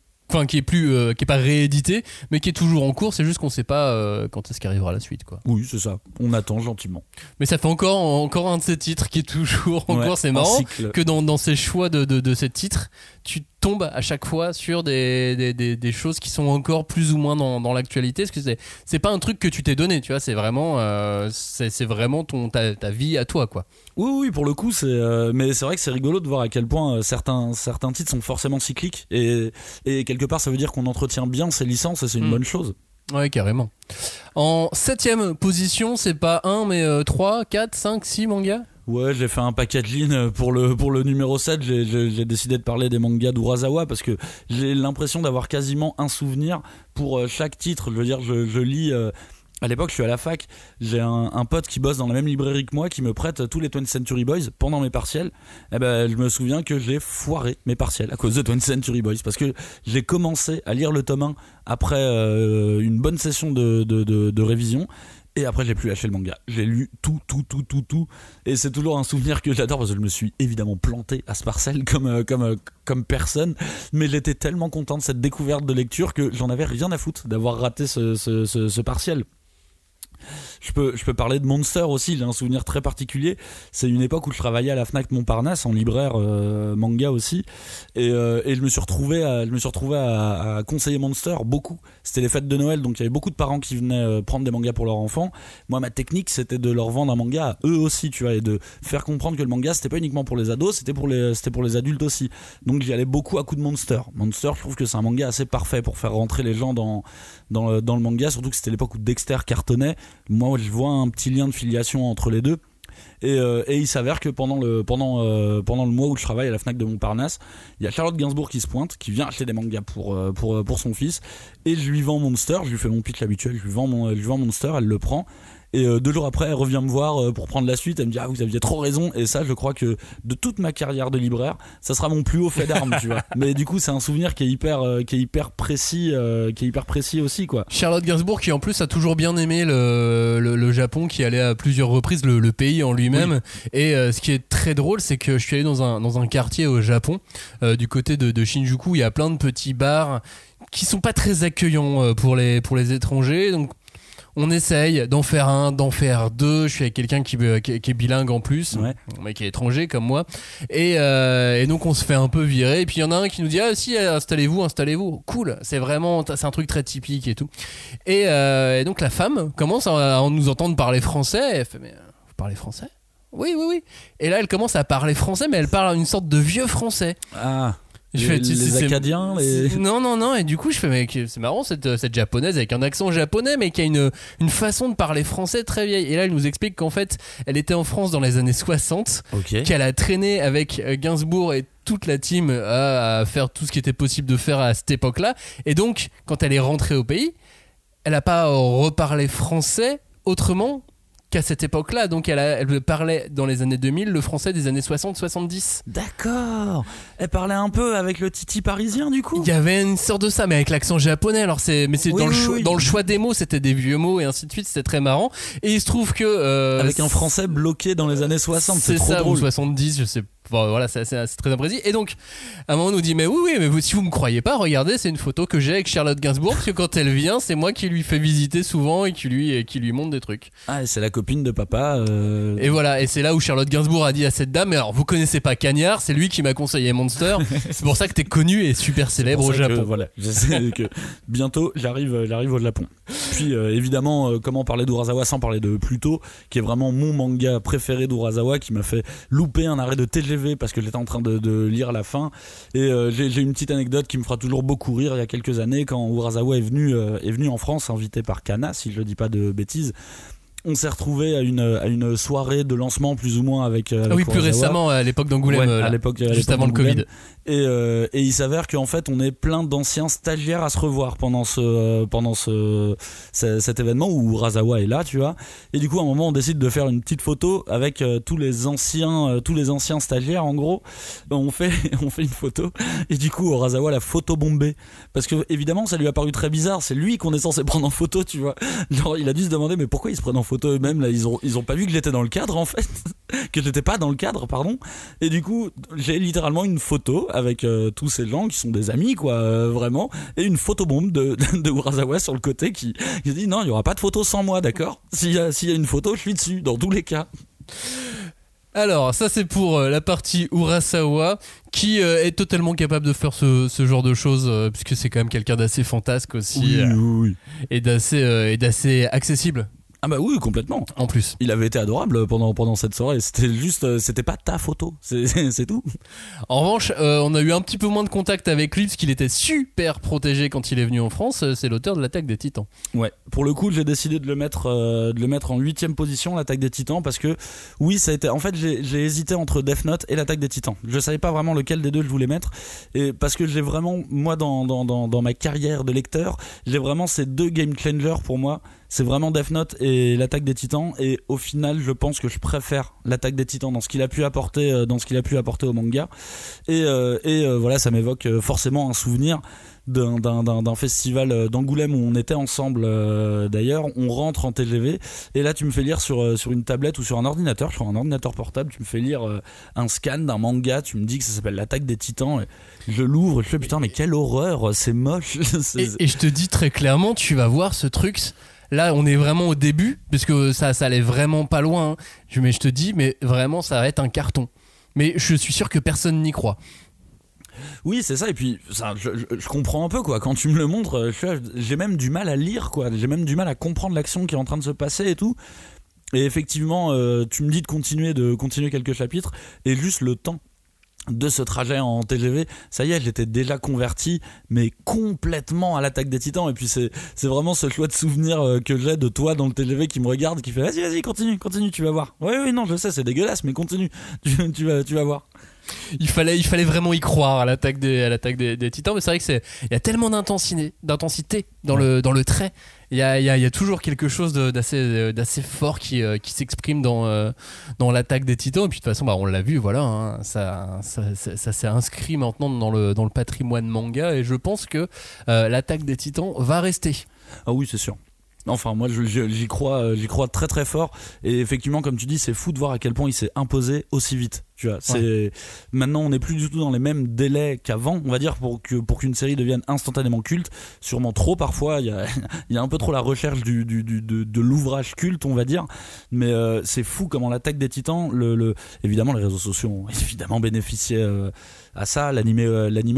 qui est pas réédité, mais qui est toujours en cours. C'est juste qu'on sait pas quand est-ce qu'arrivera la suite, quoi. Oui, c'est ça. On attend gentiment. Mais ça fait encore un de ces titres qui est toujours en cours. C'est marrant que dans ces choix de ces titres, tu tombes à chaque fois sur des choses qui sont encore plus ou moins dans l'actualité. Parce que c'est pas un truc que tu t'es donné, tu vois. C'est vraiment ta vie à toi, quoi. Oui, pour le coup, mais c'est vrai que c'est rigolo de voir à quel point certains titres sont forcément cycliques, et quelque part ça veut dire qu'on entretient bien ces licences, et c'est une bonne chose. Ouais, carrément. En 7ème position, c'est pas 1 mais 3, 4, 5, 6 mangas. Ouais, j'ai fait un packaging pour le numéro 7, j'ai décidé de parler des mangas d'Urasawa, parce que j'ai l'impression d'avoir quasiment un souvenir pour chaque titre. Je veux dire, je lis à l'époque, je suis à la fac, j'ai un pote qui bosse dans la même librairie que moi qui me prête tous les 20th Century Boys pendant mes partiels. Et ben, je me souviens que j'ai foiré mes partiels à cause de 20th Century Boys parce que j'ai commencé à lire le tome 1 après une bonne session de révision. Et après, j'ai plus lâché le manga. J'ai lu tout. Et c'est toujours un souvenir que j'adore parce que je me suis évidemment planté à ce parcel comme personne. Mais j'étais tellement content de cette découverte de lecture que j'en avais rien à foutre d'avoir raté ce partiel. Je peux parler de Monster aussi, j'ai un souvenir très particulier. C'est une époque où je travaillais à la FNAC Montparnasse en libraire manga aussi, et je me suis retrouvé à conseiller Monster beaucoup. C'était les fêtes de Noël, donc il y avait beaucoup de parents qui venaient prendre des mangas pour leurs enfants. Moi, ma technique, c'était de leur vendre un manga à eux aussi, tu vois, et de faire comprendre que le manga, c'était pas uniquement pour les ados, c'était pour les adultes aussi. Donc j'y allais beaucoup à coups de Monster. Monster, je trouve que c'est un manga assez parfait pour faire rentrer les gens dans le manga, surtout que c'était l'époque où Dexter cartonnait. Moi, je vois un petit lien de filiation entre les deux, et il s'avère que pendant le mois où je travaille à la FNAC de Montparnasse, il y a Charlotte Gainsbourg qui se pointe, qui vient acheter des mangas pour son fils, et je lui vends Monster, je lui fais mon pitch habituel, je lui vends Monster, elle le prend. Et 2 jours après, elle revient me voir pour prendre la suite. Elle me dit « Ah, vous aviez trop raison !» Et ça, je crois que de toute ma carrière de libraire, ça sera mon plus haut fait d'armes, tu vois. Mais du coup, c'est un souvenir qui est hyper précis aussi, quoi. Charlotte Gainsbourg, qui en plus a toujours bien aimé le Japon, qui allait à plusieurs reprises, le pays en lui-même. Oui. Et ce qui est très drôle, c'est que je suis allé dans un quartier au Japon, du côté de Shinjuku. Il y a plein de petits bars qui sont pas très accueillants pour les étrangers, donc on essaye d'en faire un, d'en faire deux. Je suis avec quelqu'un qui est bilingue en plus, ouais. Mais qui est étranger comme moi. Et donc on se fait un peu virer. Et puis il y en a un qui nous dit « Ah si, installez-vous. » Cool, c'est vraiment, c'est un truc très typique et tout. Et donc la femme commence à nous entendre parler français. Elle fait « Mais vous parlez français ?» Oui. Et là elle commence à parler français, mais elle parle une sorte de vieux français. Ah. Je fais, les Acadiens Non, et du coup je fais mais c'est marrant cette japonaise avec un accent japonais mais qui a une façon de parler français très vieille. Et là elle nous explique qu'en fait elle était en France dans les années 60, okay. Qu'elle a traîné avec Gainsbourg et toute la team à faire tout ce qui était possible de faire à cette époque là, et donc quand elle est rentrée au pays elle n'a pas reparlé français autrement qu'à cette époque-là, donc elle parlait dans les années 2000 le français des années 60-70. D'accord. Elle parlait un peu avec le titi parisien du coup. Il y avait une sorte de ça, mais avec l'accent japonais. Alors dans le choix des mots, c'était des vieux mots et ainsi de suite. C'était très marrant. Et il se trouve que avec un français bloqué dans les années 60, c'est trop ça, drôle. Ou 70, je sais pas. Bon, voilà, c'est très imprécis. Et donc, à un moment, on nous dit « Mais oui, mais vous, si vous me croyez pas, regardez, c'est une photo que j'ai avec Charlotte Gainsbourg, parce que quand elle vient, c'est moi qui lui fais visiter souvent et qui lui montre des trucs. » Ah, et c'est la copine de papa. Et voilà, et c'est là où Charlotte Gainsbourg a dit à cette dame « Mais alors, vous connaissez pas Kanyar, c'est lui qui m'a conseillé Monster, c'est pour ça que t'es connu et super célèbre au Japon. » Voilà, je sais que bientôt, j'arrive au Japon. Puis, évidemment, comment parler d'Urasawa sans parler de Pluto, qui est vraiment mon manga préféré d'Urasawa, qui m'a fait louper un arrêt de TGV parce que j'étais en train de lire la fin, et j'ai une petite anecdote qui me fera toujours beaucoup rire. Il y a quelques années, quand Urasawa est venu en France, invité par Kana si je ne dis pas de bêtises, on s'est retrouvé à une soirée de lancement plus ou moins avec ah oui, Urasawa. Plus récemment à l'époque d'Angoulême, ouais, juste avant le Covid. Et il s'avère qu'en fait on est plein d'anciens stagiaires à se revoir pendant cet événement où Urasawa est là, tu vois. Et du coup à un moment on décide de faire une petite photo avec tous les anciens stagiaires en gros. On fait une photo et du coup Urasawa l'a photobombée parce que évidemment ça lui a paru très bizarre. C'est lui qu'on est censé prendre en photo, tu vois. Genre il a dû se demander mais pourquoi ils se prennent en photo eux-mêmes là, ils ont pas vu que j'étais dans le cadre en fait, que j'étais pas dans le cadre pardon. Et du coup j'ai littéralement une photo avec tous ces gens qui sont des amis quoi, vraiment, et une photobombe de Urasawa sur le côté qui dit non il y aura pas de photo sans moi, d'accord, s'il y a une photo je suis dessus dans tous les cas. Alors ça c'est pour la partie Urasawa qui est totalement capable de faire ce genre de choses puisque c'est quand même quelqu'un d'assez fantasque aussi. Oui. Et d'assez accessible. Ah bah oui, complètement. En plus, il avait été adorable pendant cette soirée. C'était juste, c'était pas ta photo, c'est tout. En revanche, on a eu un petit peu moins de contact avec lui parce qu'il était super protégé quand il est venu en France. C'est l'auteur de l'Attaque des Titans. Ouais. Pour le coup, j'ai décidé de le mettre en 8e position, l'Attaque des Titans, parce que oui, ça a été. En fait, j'ai hésité entre Death Note et l'Attaque des Titans. Je savais pas vraiment lequel des deux je voulais mettre, et parce que j'ai vraiment, moi, dans ma carrière de lecteur, j'ai vraiment ces deux game changers pour moi. C'est vraiment Death Note et l'Attaque des Titans, et au final je pense que je préfère l'Attaque des Titans dans ce qu'il a pu apporter au manga, et voilà, ça m'évoque forcément un souvenir d'un festival d'Angoulême où on était ensemble. D'ailleurs, on rentre en TGV et là tu me fais lire sur une tablette ou sur un ordinateur, je crois un ordinateur portable, tu me fais lire un scan d'un manga, tu me dis que ça s'appelle l'Attaque des Titans, et je l'ouvre et je fais putain mais quelle horreur, c'est moche. Et je te dis très clairement, tu vas voir ce truc. Là, on est vraiment au début, parce que ça allait vraiment pas loin. Hein. Mais je te dis, mais vraiment, ça va être un carton. Mais je suis sûr que personne n'y croit. Oui, c'est ça. Et puis, ça, je comprends un peu, quoi. Quand tu me le montres, j'ai même du mal à lire, quoi. J'ai même du mal à comprendre l'action qui est en train de se passer et tout. Et effectivement, tu me dis de continuer quelques chapitres, et juste le temps de ce trajet en TGV, ça y est, j'étais déjà converti, mais complètement à l'Attaque des Titans. Et puis c'est vraiment ce choix de souvenir que j'ai de toi dans le TGV qui me regarde, qui fait vas-y continue, tu vas voir. Oui non, je sais, c'est dégueulasse, mais continue, tu vas voir. Il fallait vraiment y croire à l'Attaque des Titans, mais c'est vrai que il y a tellement d'intensité dans le trait. Il y a toujours quelque chose d'assez fort qui s'exprime dans l'Attaque des Titans. Et puis de toute façon, bah, on l'a vu, voilà, hein, ça s'est inscrit maintenant dans le patrimoine manga. Et je pense que l'Attaque des Titans va rester. Ah oui, c'est sûr. Enfin, moi, j'y crois très très fort. Et effectivement, comme tu dis, c'est fou de voir à quel point il s'est imposé aussi vite. Tu vois, c'est maintenant on n'est plus du tout dans les mêmes délais qu'avant, on va dire, pour qu'une série devienne instantanément culte, sûrement trop parfois. Il y a un peu trop la recherche de l'ouvrage culte, on va dire. Mais c'est fou comment l'Attaque des Titans, évidemment les réseaux sociaux ont évidemment bénéficié à ça, l'animé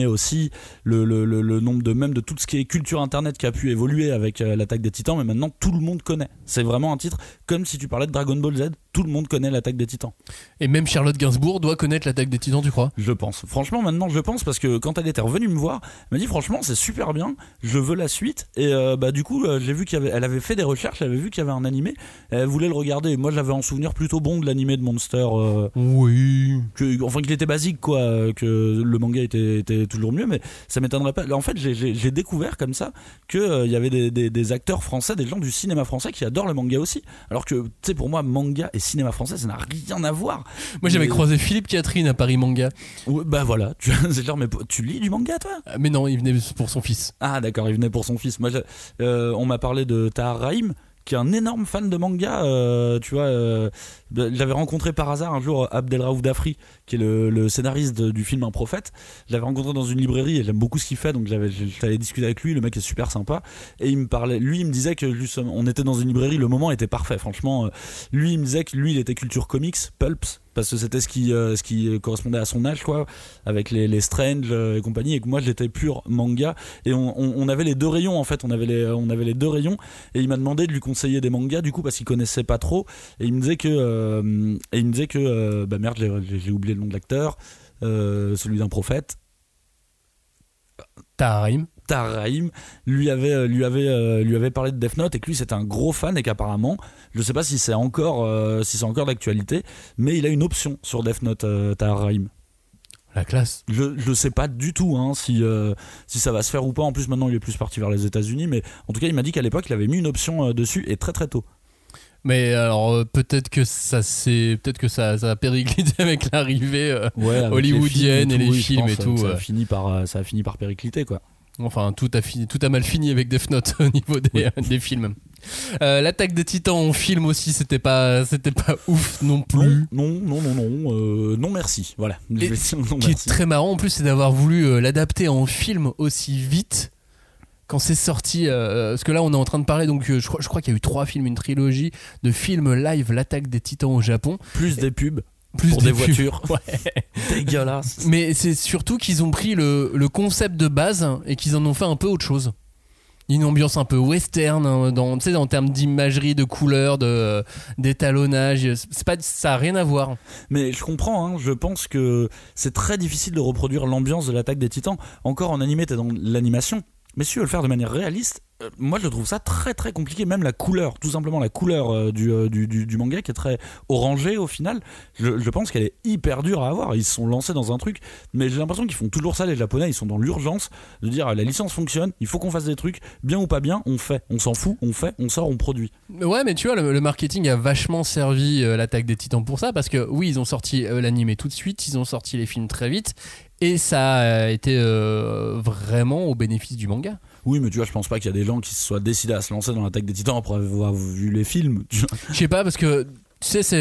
aussi, le nombre de même de tout ce qui est culture internet qui a pu évoluer avec l'Attaque des Titans. Mais maintenant tout le monde connaît. C'est vraiment un titre comme si tu parlais de Dragon Ball Z. Tout le monde connaît l'Attaque des Titans. Et même Charlotte Gainsbourg doit connaître l'Attaque des Titans, tu crois ? Je pense. Franchement, maintenant, je pense, parce que quand elle était revenue me voir, elle m'a dit franchement, c'est super bien, je veux la suite. Et bah du coup, j'ai vu qu'elle avait fait des recherches, elle avait vu qu'il y avait un animé, elle voulait le regarder. Et moi, j'avais un souvenir plutôt bon de l'animé de Monster. Oui. Enfin, qu'il était basique, quoi, que le manga était toujours mieux, mais ça m'étonnerait pas. En fait, j'ai découvert comme ça qu'il y avait des acteurs français, des gens du cinéma français qui adorent le manga aussi. Alors que, tu sais, pour moi, manga et cinéma français, ça n'a rien à voir. Moi, j'avais croisé Philippe Catherine à Paris Manga. Ouais, bah voilà, c'est genre, mais tu lis du manga, toi ? Mais non, il venait pour son fils. Ah d'accord, il venait pour son fils. Moi, on m'a parlé de Tahar Rahim, qui est un énorme fan de manga. Tu vois, j'avais rencontré par hasard un jour Abdelraouf Dafri, qui est le scénariste du film Un Prophète. Je l'avais rencontré dans une librairie et j'aime beaucoup ce qu'il fait, donc j'allais discuter avec lui. Le mec est super sympa et il me parlait, lui il me disait que justement, on était dans une librairie, le moment était parfait, franchement. Lui il me disait que lui il était culture comics, pulps, parce que c'était ce qui correspondait à son âge, quoi, avec les Strange et compagnie, et que moi j'étais pur manga. Et on avait les deux rayons, en fait, on avait les deux rayons, et il m'a demandé de lui conseiller des mangas, du coup, parce qu'il connaissait pas trop, et il me disait que bah merde, j'ai oublié le nom de l'acteur, celui d'Un Prophète, Tahar Rahim lui avait parlé de Death Note, et que lui c'était un gros fan, et qu'apparemment, je sais pas si c'est encore d'actualité, mais il a une option sur Death Note, Tahar Rahim. La classe. Je sais pas du tout, hein, si ça va se faire ou pas. En plus maintenant il est plus parti vers les États-Unis, mais en tout cas il m'a dit qu'à l'époque il avait mis une option dessus, et très très tôt. Mais alors peut-être que ça a périclité avec l'arrivée hollywoodienne et les films et tout. Oui, ça a fini par péricliter, quoi. Enfin, tout a mal fini avec Death Note au niveau des films. L'Attaque des Titans en film aussi, c'était pas ouf non plus. Non, merci. Voilà. Ce qui est très marrant en plus, c'est d'avoir voulu l'adapter en film aussi vite quand c'est sorti. Parce que là, on est en train de parler, donc je crois qu'il y a eu 3 films, une trilogie de films live L'Attaque des Titans au Japon. Plus des pubs. Plus pour des voitures, ouais. Dégueulasse. Mais c'est surtout qu'ils ont pris le concept de base et qu'ils en ont fait un peu autre chose. une ambiance un peu western, hein, dans, tu sais, en termes d'imagerie, de couleurs, d'étalonnage. C'est pas, ça n'a rien à voir. Mais je comprends, hein, je pense que c'est très difficile de reproduire l'ambiance de l'Attaque des Titans. Encore en animé, t'es dans l'animation. Mais si tu veux le faire de manière réaliste, moi je trouve ça très très compliqué. Même la couleur, tout simplement la couleur du manga qui est très orangée au final, je pense qu'elle est hyper dure à avoir. Ils se sont lancés dans un truc, mais j'ai l'impression qu'ils font toujours ça les japonais. Ils sont dans l'urgence de dire la licence fonctionne, il faut qu'on fasse des trucs, bien ou pas bien, on fait, on s'en fout, on fait, on sort, on produit. Ouais, mais tu vois, le marketing a vachement servi l'Attaque des Titans pour ça, parce que oui, ils ont sorti l'animé tout de suite, ils ont sorti les films très vite. Et ça a été vraiment au bénéfice du manga. Oui, mais tu vois, je pense pas qu'il y a des gens qui se soient décidés à se lancer dans l'Attaque des Titans après avoir vu les films. Je sais pas, parce que tu sais, c'est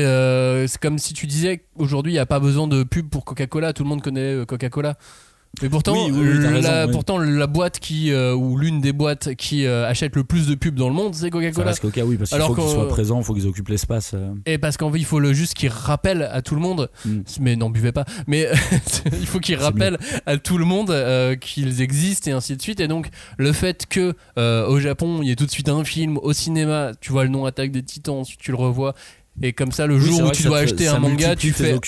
comme si tu disais qu'aujourd'hui il n'y a pas besoin de pub pour Coca-Cola, tout le monde connaît Coca-Cola. Mais pourtant, pourtant la boîte qui ou l'une des boîtes qui achète le plus de pubs dans le monde, c'est Coca-Cola. Ça reste Coca, oui, parce qu'il faut qu'ils soient présents, il faut qu'ils occupent l'espace. Et parce qu'en fait, il faut juste qu'ils rappellent à tout le monde. Mais n'en buvez pas. Mais il faut qu'ils rappellent à tout le monde qu'ils existent et ainsi de suite. Et donc, le fait que au Japon, il y ait tout de suite un film au cinéma, tu vois le nom Attaque des Titans, ensuite tu le revois, et comme ça, le jour où tu dois acheter un manga, tu fais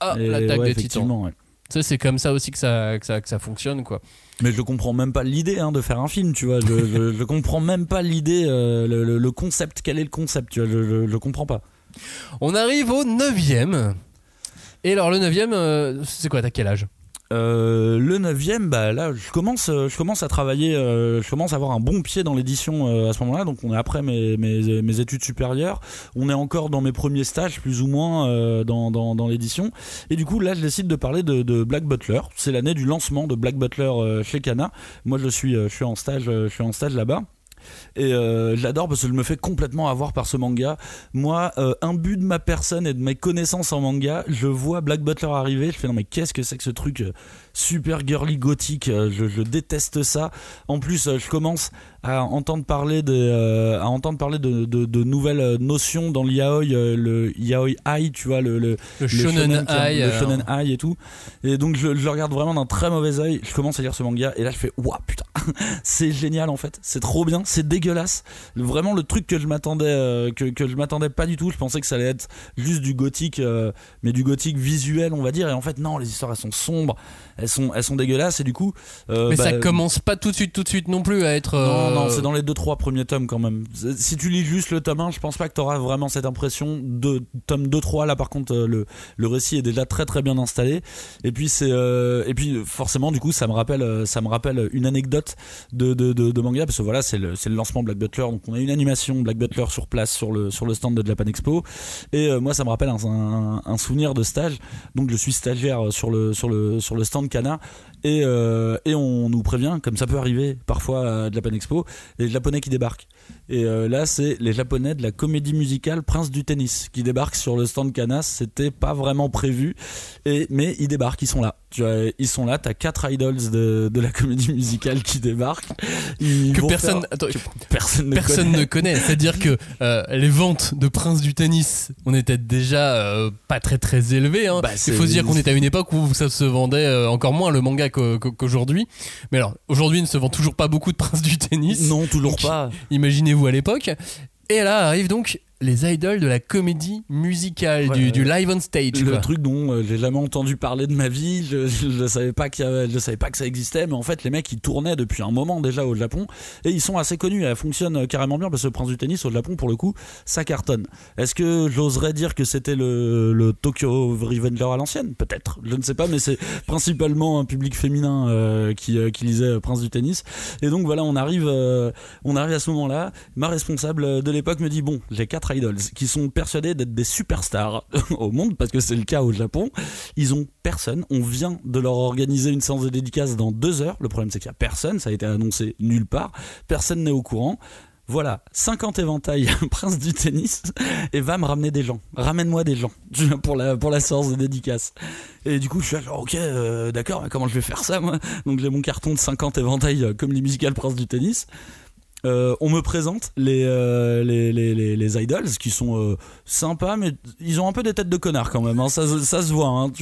ah, l'Attaque des Titans. Ouais. Tu sais, c'est comme ça aussi que ça fonctionne, quoi. Mais je comprends même pas l'idée, hein, de faire un film, tu vois. Je comprends même pas l'idée, le concept. Quel est le concept, tu vois, je comprends pas. On arrive au 9e. Et alors, le 9e, c'est quoi, t'as quel âge ? Le 9e, bah là je commence à travailler, je commence à avoir un bon pied dans l'édition à ce moment-là, donc on est après mes études supérieures, on est encore dans mes premiers stages plus ou moins dans l'édition, et du coup là je décide de parler de Black Butler. C'est l'année du lancement de Black Butler chez Kana. Moi je suis en stage là-bas. Et j'adore parce que je me fais complètement avoir par ce manga. Moi, imbu de ma personne et de mes connaissances en manga, je vois Black Butler arriver, je fais non mais qu'est-ce que c'est que ce truc super girly gothique, je déteste ça. En plus, je commence à entendre parler de nouvelles notions dans le yaoi, le yaoi ai, tu vois, le shonen ai, le shonen ai et tout. Et donc je regarde vraiment d'un très mauvais œil. Je commence à lire ce manga et là je fais ouah putain, c'est génial en fait, c'est trop bien, c'est dégueulasse. Vraiment le truc que je m'attendais, que je m'attendais pas du tout. Je pensais que ça allait être juste du gothique, mais du gothique visuel, on va dire. Et en fait non, les histoires elles sont sombres, elles sont dégueulasses. Et du coup, mais ça commence pas tout de suite non plus à être. Non, c'est dans les 2-3 premiers tomes quand même. Si tu lis juste le tome 1, je pense pas que t'auras vraiment cette impression. De tome 2-3 là par contre, le récit est déjà très très bien installé. Et puis et puis forcément du coup ça me rappelle une anecdote de manga, parce que voilà c'est le lancement Black Butler, donc on a une animation Black Butler sur place sur le stand de Japan Expo. Et moi ça me rappelle un souvenir de stage. Donc je suis stagiaire sur le stand Kana, et on nous prévient, comme ça peut arriver parfois à Japan Expo, les Japonais qui débarquent. Et là c'est les Japonais de la comédie musicale Prince du Tennis qui débarquent sur le stand Kana. C'était pas vraiment prévu, mais ils débarquent, ils sont là. Ils sont là, t'as 4 idoles de la comédie musicale qui débarquent. Personne ne connaît. C'est-à-dire que les ventes de Prince du Tennis, on était déjà pas très très élevées, hein. Il faut dire qu'on était à une époque où ça se vendait encore moins le manga qu'aujourd'hui. Mais alors, aujourd'hui, il ne se vend toujours pas beaucoup de Prince du Tennis. Non, toujours donc, pas. Imaginez-vous à l'époque. Et là arrive donc les idoles de la comédie musicale, ouais, du live on stage, le quoi. Truc dont j'ai jamais entendu parler de ma vie. Je savais pas que ça existait, mais en fait les mecs ils tournaient depuis un moment déjà au Japon et ils sont assez connus. Elles fonctionnent carrément bien parce que Prince du Tennis au Japon pour le coup ça cartonne. Est-ce que j'oserais dire que c'était le Tokyo Revenger à l'ancienne ? Peut-être, je ne sais pas, mais c'est principalement un public féminin qui lisait Prince du Tennis. Et donc voilà, on arrive à ce moment-là. Ma responsable de l'époque me dit bon, j'ai 4 idoles qui sont persuadés d'être des superstars au monde, parce que c'est le cas au Japon. Ils ont personne, on vient de leur organiser une séance de dédicace dans 2 heures. Le problème c'est qu'il y a personne, ça a été annoncé nulle part, personne n'est au courant. Voilà, 50 éventails Prince du Tennis, et va me ramener des gens. Ramène-moi des gens pour la séance de dédicace. Et du coup, je suis genre ok, d'accord, mais comment je vais faire ça moi ? Donc j'ai mon carton de 50 éventails comme les musicales Prince du Tennis. On me présente les idols qui sont sympas, mais ils ont un peu des têtes de connards quand même, hein. Ça se voit, hein.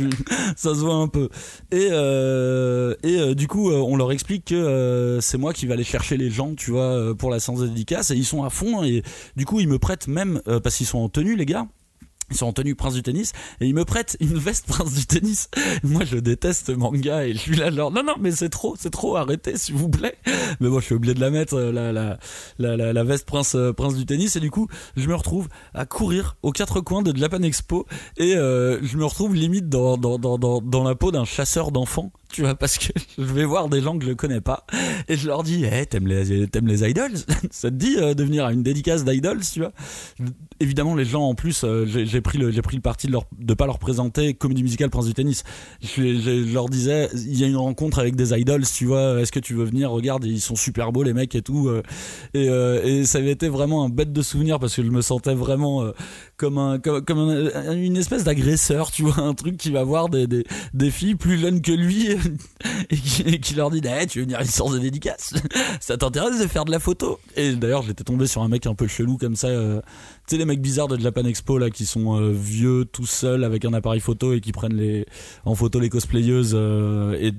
Ça se voit un peu. Et, euh, et du coup on leur explique que c'est moi qui vais aller chercher les gens, tu vois, pour la séance de dédicace, et ils sont à fond, et du coup ils me prêtent même parce qu'ils sont en tenue, les gars. Ils sont en tenue Prince du Tennis, et ils me prêtent une veste Prince du Tennis. Moi je déteste manga, et je suis là genre non mais c'est trop, arrêtez s'il vous plaît. Mais bon, je suis obligé de la mettre, la veste Prince du Tennis, et du coup je me retrouve à courir aux quatre coins de Japan Expo, et je me retrouve limite dans la peau d'un chasseur d'enfants, tu vois, parce que je vais voir des gens que je connais pas, et je leur dis t'aimes les idols, ça te dit de venir à une dédicace d'idols, tu vois. Évidemment les gens, en plus j'ai pris le parti de pas leur présenter comédie musicale Prince du Tennis. Je leur disais, il y a une rencontre avec des idols, tu vois, est-ce que tu veux venir, regarde ils sont super beaux les mecs et tout, et ça avait été vraiment un bête de souvenir, parce que je me sentais vraiment comme une espèce d'agresseur, tu vois, un truc qui va voir des filles plus jeunes que lui et qui leur dit tu veux venir à une séance de dédicace, ça t'intéresse de faire de la photo? Et d'ailleurs j'étais tombé sur un mec un peu chelou comme ça, tu sais les mecs bizarres de Japan Expo là, qui sont vieux tout seuls avec un appareil photo et qui prennent en photo les cosplayeuses, et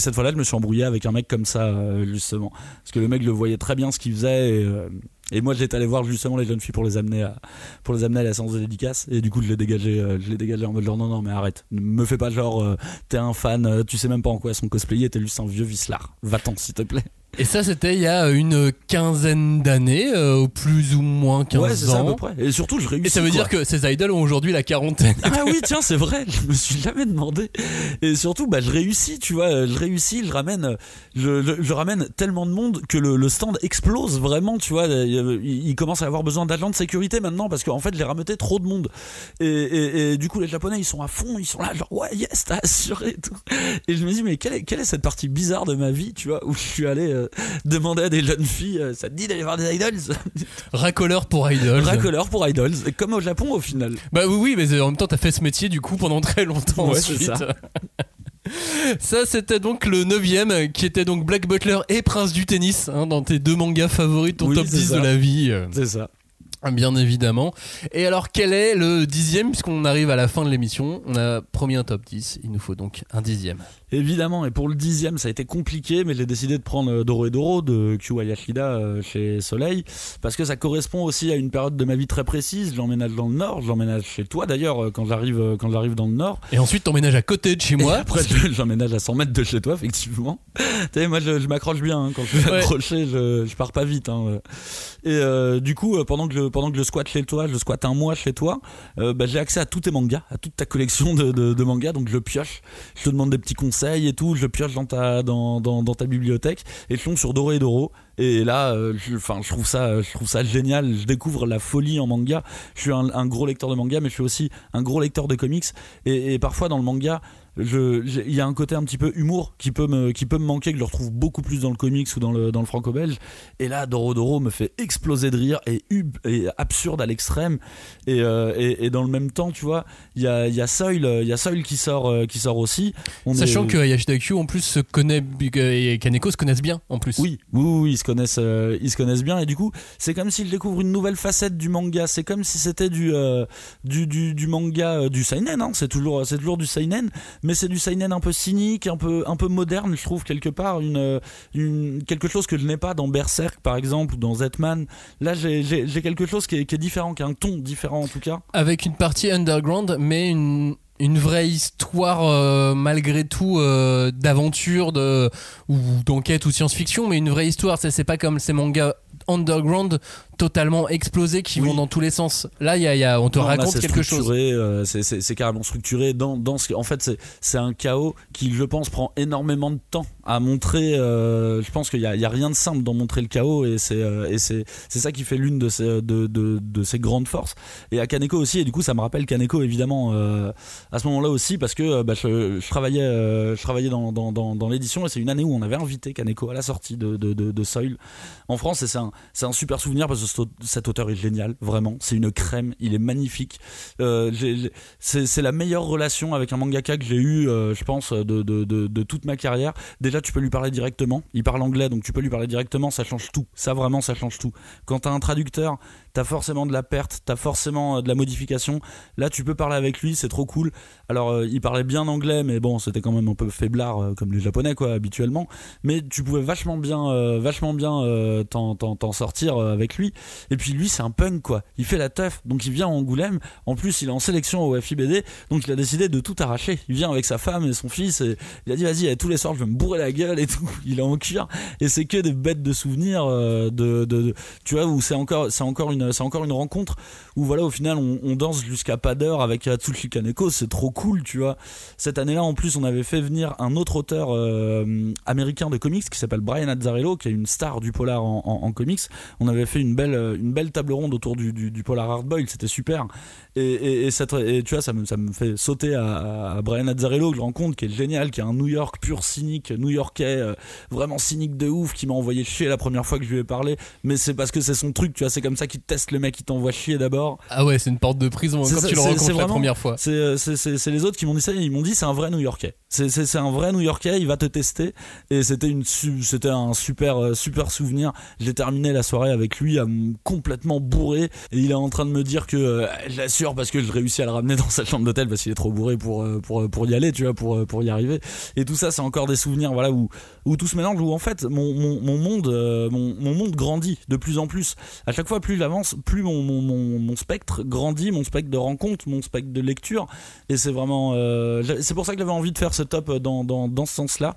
cette fois là je me suis embrouillé avec un mec comme ça, justement parce que le mec le voyait très bien ce qu'il faisait, et moi j'étais allé voir justement les jeunes filles pour les amener à la séance de dédicace, et du coup je les dégageais en mode genre non mais arrête, ne me fais pas genre t'es un fan, tu sais même pas en quoi elles sont cosplayées, t'es juste un vieux vicelard, va-t'en s'il te plaît. Et ça c'était il y a une quinzaine d'années, plus ou moins 15 ans. Ouais, c'est ça à peu près. Et surtout je réussis. Et ça veut dire que ces idoles ont aujourd'hui la quarantaine. Ah oui, tiens, c'est vrai, je me suis jamais demandé. Et surtout je réussis, tu vois, je ramène tellement de monde que le stand explose vraiment, tu vois, il commence à avoir besoin d'agents de sécurité maintenant, parce qu'en fait j'ai rameuté trop de monde. Et du coup les Japonais ils sont à fond, ils sont là genre ouais, yes, t'as assuré et tout. Et je me dis mais quelle est cette partie bizarre de ma vie, tu vois, où je suis allé demander à des jeunes filles ça te dit d'aller voir des idols? Racoleur pour idols, comme au Japon au final. Bah oui, mais en même temps t'as fait ce métier du coup pendant très longtemps. Ouais, ensuite c'est ça. Ça c'était donc le 9ème, qui était donc Black Butler et Prince du Tennis, hein, dans tes deux mangas favoris, ton top 10 ça. De la vie. C'est ça, bien évidemment. Et alors quel est le 10ème, puisqu'on arrive à la fin de l'émission, on a promis un top 10, il nous faut donc un 10ème. Évidemment, et pour le 10ème ça a été compliqué, mais j'ai décidé de prendre Doro et Doro de Kyu Hayashida chez Soleil, parce que ça correspond aussi à une période de ma vie très précise. J'emménage dans le Nord, j'emménage chez toi d'ailleurs quand j'arrive dans le Nord. Et ensuite t'emménages à côté de chez moi. Et après j'emménage à 100 mètres de chez toi, effectivement. Tu sais, moi je m'accroche bien, hein, quand je suis accroché, je pars pas vite, hein. Et du coup pendant que je squatte chez toi, je squatte un mois chez toi, j'ai accès à tous tes mangas, à toute ta collection de mangas, donc je pioche, je te demande des petits conseils et tout, je pioche dans ta bibliothèque, et je tombe sur Doro et Doro. Et là, je trouve ça génial. Je découvre la folie en manga. Je suis un gros lecteur de manga, mais je suis aussi un gros lecteur de comics. Et parfois dans le manga, il y a un côté un petit peu humour qui peut me manquer, que je retrouve beaucoup plus dans le comics ou dans le franco-belge. Et là, Doro Doro me fait exploser de rire et absurde à l'extrême. Et dans le même temps, tu vois, il y a Soil qui sort aussi. Sachant que Hayashida Kyu en plus se connaît, et Kaneko se connaissent bien en plus. Oui, ils se connaissent bien, et du coup c'est comme s'ils découvrent une nouvelle facette du manga. C'est comme si c'était du manga, du seinen, hein. c'est toujours du seinen, mais c'est du seinen un peu cynique, un peu moderne, je trouve, quelque part quelque chose que je n'ai pas dans Berserk par exemple, ou dans Zetman. Là j'ai quelque chose qui est différent, qui a un ton différent en tout cas, avec une partie underground, mais une vraie histoire malgré tout d'aventure ou d'enquête ou science-fiction, mais une vraie histoire. C'est pas comme ces mangas underground totalement explosés qui vont dans tous les sens. Là y a on te raconte quelque chose, c'est carrément structuré dans ce, en fait c'est un chaos qui, je pense, prend énormément de temps à montrer. Je pense qu'il y a rien de simple dans montrer le chaos, et c'est ça qui fait l'une de ses grandes forces. Et à Kaneko aussi, et du coup ça me rappelle Kaneko évidemment à ce moment-là aussi, parce que je travaillais dans l'édition, et c'est une année où on avait invité Kaneko à la sortie de Soil en France, et c'est un super souvenir, parce que cet auteur est génial, vraiment, c'est une crème, il est magnifique. C'est la meilleure relation avec un mangaka que j'ai eu, je pense, de toute ma carrière. Déjà tu peux lui parler directement, il parle anglais, donc tu peux lui parler directement, ça change tout, ça change tout. Quand t'as un traducteur, t'as forcément de la perte, t'as forcément de la modification. Là tu peux parler avec lui, c'est trop cool. Alors il parlait bien anglais, mais bon c'était quand même un peu faiblard comme les japonais quoi habituellement, mais tu pouvais vachement bien t'en sortir avec lui. Et puis lui c'est un punk quoi, il fait la teuf, donc il vient à Angoulême, en plus il est en sélection au FIBD, donc il a décidé de tout arracher. Il vient avec sa femme et son fils et il a dit vas-y tous les soirs je vais me bourrer la gueule et tout, il est en cuir et c'est que des bêtes de souvenirs de tu vois, où c'est encore une rencontre où voilà au final on danse jusqu'à pas d'heure avec Atsushi Kaneko, c'est trop cool tu vois. Cette année là en plus on avait fait venir un autre auteur américain de comics qui s'appelle Brian Azzarello, qui est une star du polar en comics. On avait fait une belle table ronde autour du polar hardboil, c'était super et tu vois ça me fait sauter à Brian Azzarello que je rencontre, qui est génial, qui est un New York pur cynique, new-yorkais vraiment cynique de ouf, qui m'a envoyé chier la première fois que je lui ai parlé, mais c'est parce que c'est son truc tu vois, c'est comme ça qu'il teste le mec, il t'envoie chier d'abord. Ah ouais, c'est une porte de prison quand tu le rencontres la première fois. C'est les autres qui m'ont dit ça, ils m'ont dit c'est un vrai New Yorkais, c'est un vrai New Yorkais, il va te tester. Et c'était un super souvenir. J'ai terminé la soirée avec lui complètement bourré et il est en train de me dire que je l'assure parce que je réussis à le ramener dans sa chambre d'hôtel parce qu'il est trop bourré pour y aller tu vois, pour y arriver. Et tout ça c'est encore des souvenirs voilà où tout se mélange, où en fait mon monde grandit de plus en plus. À chaque fois plus j'avance, plus mon spectre grandit, mon spectre de rencontre, mon spectre de lecture. Et c'est vraiment c'est pour ça que j'avais envie de faire ce top dans ce sens là,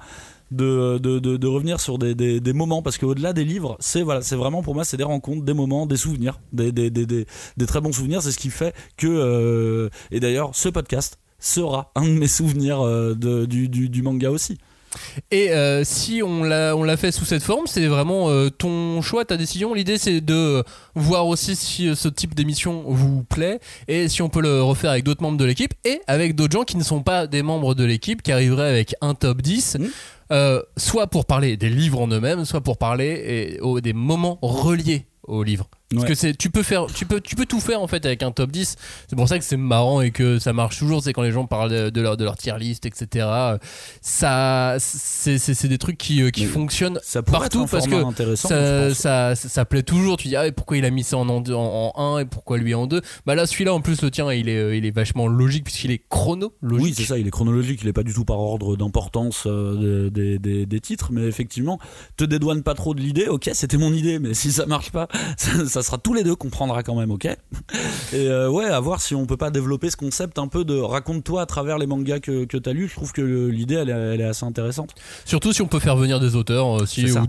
de revenir sur des moments, parce qu'au-delà des livres c'est vraiment pour moi c'est des rencontres, des moments, des souvenirs, des très bons souvenirs. C'est ce qui fait que et d'ailleurs ce podcast sera un de mes souvenirs du manga aussi. Et si on l'a fait sous cette forme, c'est vraiment ton choix, ta décision. L'idée c'est de voir aussi si ce type d'émission vous plaît et si on peut le refaire avec d'autres membres de l'équipe et avec d'autres gens qui ne sont pas des membres de l'équipe, qui arriveraient avec un top 10 soit pour parler des livres en eux-mêmes, soit pour parler des moments reliés aux livres. Parce que tu peux tout faire en fait avec un top 10. C'est pour ça que c'est marrant et que ça marche toujours. C'est quand les gens parlent de leur tier list, etc. Ça, c'est des trucs qui fonctionnent ça partout parce que ça plaît toujours. Tu dis pourquoi il a mis ça en 1 et pourquoi lui en 2. Bah là celui-là en plus le tien il est vachement logique puisqu'il est chronologique. Oui c'est ça, il est chronologique. Il est pas du tout par ordre d'importance des titres, mais effectivement te dédouane pas trop de l'idée. Ok c'était mon idée, mais si ça marche pas ça sera tous les deux qu'on prendra quand même, ok. Et à voir si on peut pas développer ce concept un peu de raconte-toi à travers les mangas que t'as lu. Je trouve que l'idée elle est assez intéressante. Surtout si on peut faire venir des auteurs ou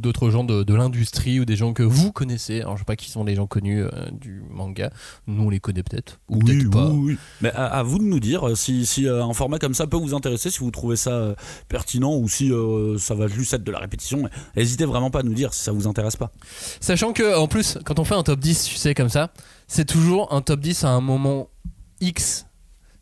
d'autres gens de l'industrie ou des gens que vous connaissez. Alors je sais pas qui sont les gens connus du manga. Nous on les connaît peut-être ou peut-être pas. Oui. Mais à vous de nous dire si un format comme ça peut vous intéresser, si vous trouvez ça pertinent ou si ça va juste être de la répétition. N'hésitez vraiment pas à nous dire si ça vous intéresse pas. Sachant que en plus quand on fait un top 10, tu sais, comme ça, c'est toujours un top 10 à un moment X.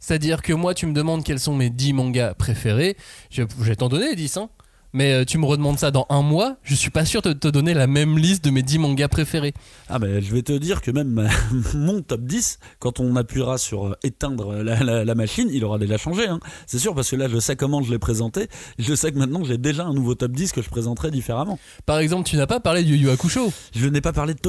C'est-à-dire que moi, tu me demandes quels sont mes 10 mangas préférés. Je vais t'en donner les 10, hein. Mais tu me redemandes ça dans un mois, je suis pas sûr de te donner la même liste de mes 10 mangas préférés. Ah ben, je vais te dire que même mon top 10, quand on appuiera sur éteindre la machine, il aura déjà changé, hein. C'est sûr, parce que là je sais comment je l'ai présenté, je sais que maintenant j'ai déjà un nouveau top 10 que je présenterai différemment. Par exemple, tu n'as pas parlé du Yu Yu Hakusho. Je n'ai pas parlé de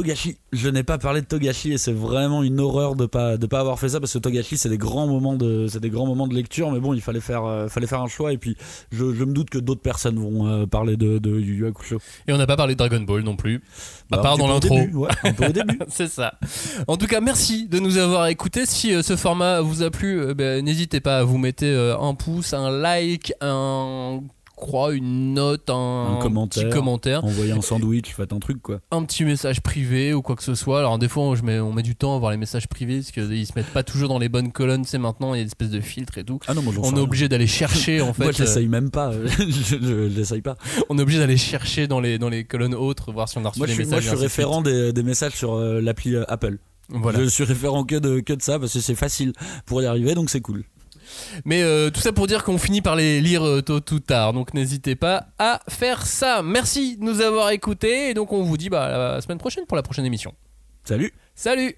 Togashi. Et c'est vraiment une horreur de pas avoir fait ça, parce que Togashi c'est des grands moments de lecture, mais bon, il fallait faire un choix, et puis je me doute que d'autres personnes vont parler de Yu Yu Hakusho. Et on n'a pas parlé de Dragon Ball non plus, à part dans l'intro. Un peu au début. C'est ça. En tout cas, merci de nous avoir écoutés. Si ce format vous a plu, n'hésitez pas à vous mettre un pouce, un like, une note, un commentaire, petit commentaire, envoyer un sandwich, faites un truc quoi, un petit message privé ou quoi que ce soit. Alors des fois on met du temps à voir les messages privés parce qu'ils se mettent pas toujours dans les bonnes colonnes, c'est maintenant il y a des espèces de filtres et tout. Ah non, moi, on est obligé d'aller chercher en fait. Moi j'essaye même pas, je l'essaye pas. On est obligé d'aller chercher dans les colonnes autres, voir si on a reçu les messages. Moi je suis référent des messages sur l'appli Apple. Voilà. Je suis référent que de ça parce que c'est facile pour y arriver, donc c'est cool. Mais tout ça pour dire qu'on finit par les lire tôt ou tard, donc n'hésitez pas à faire ça. Merci de nous avoir écoutés et donc on vous dit à la semaine prochaine pour la prochaine émission. Salut.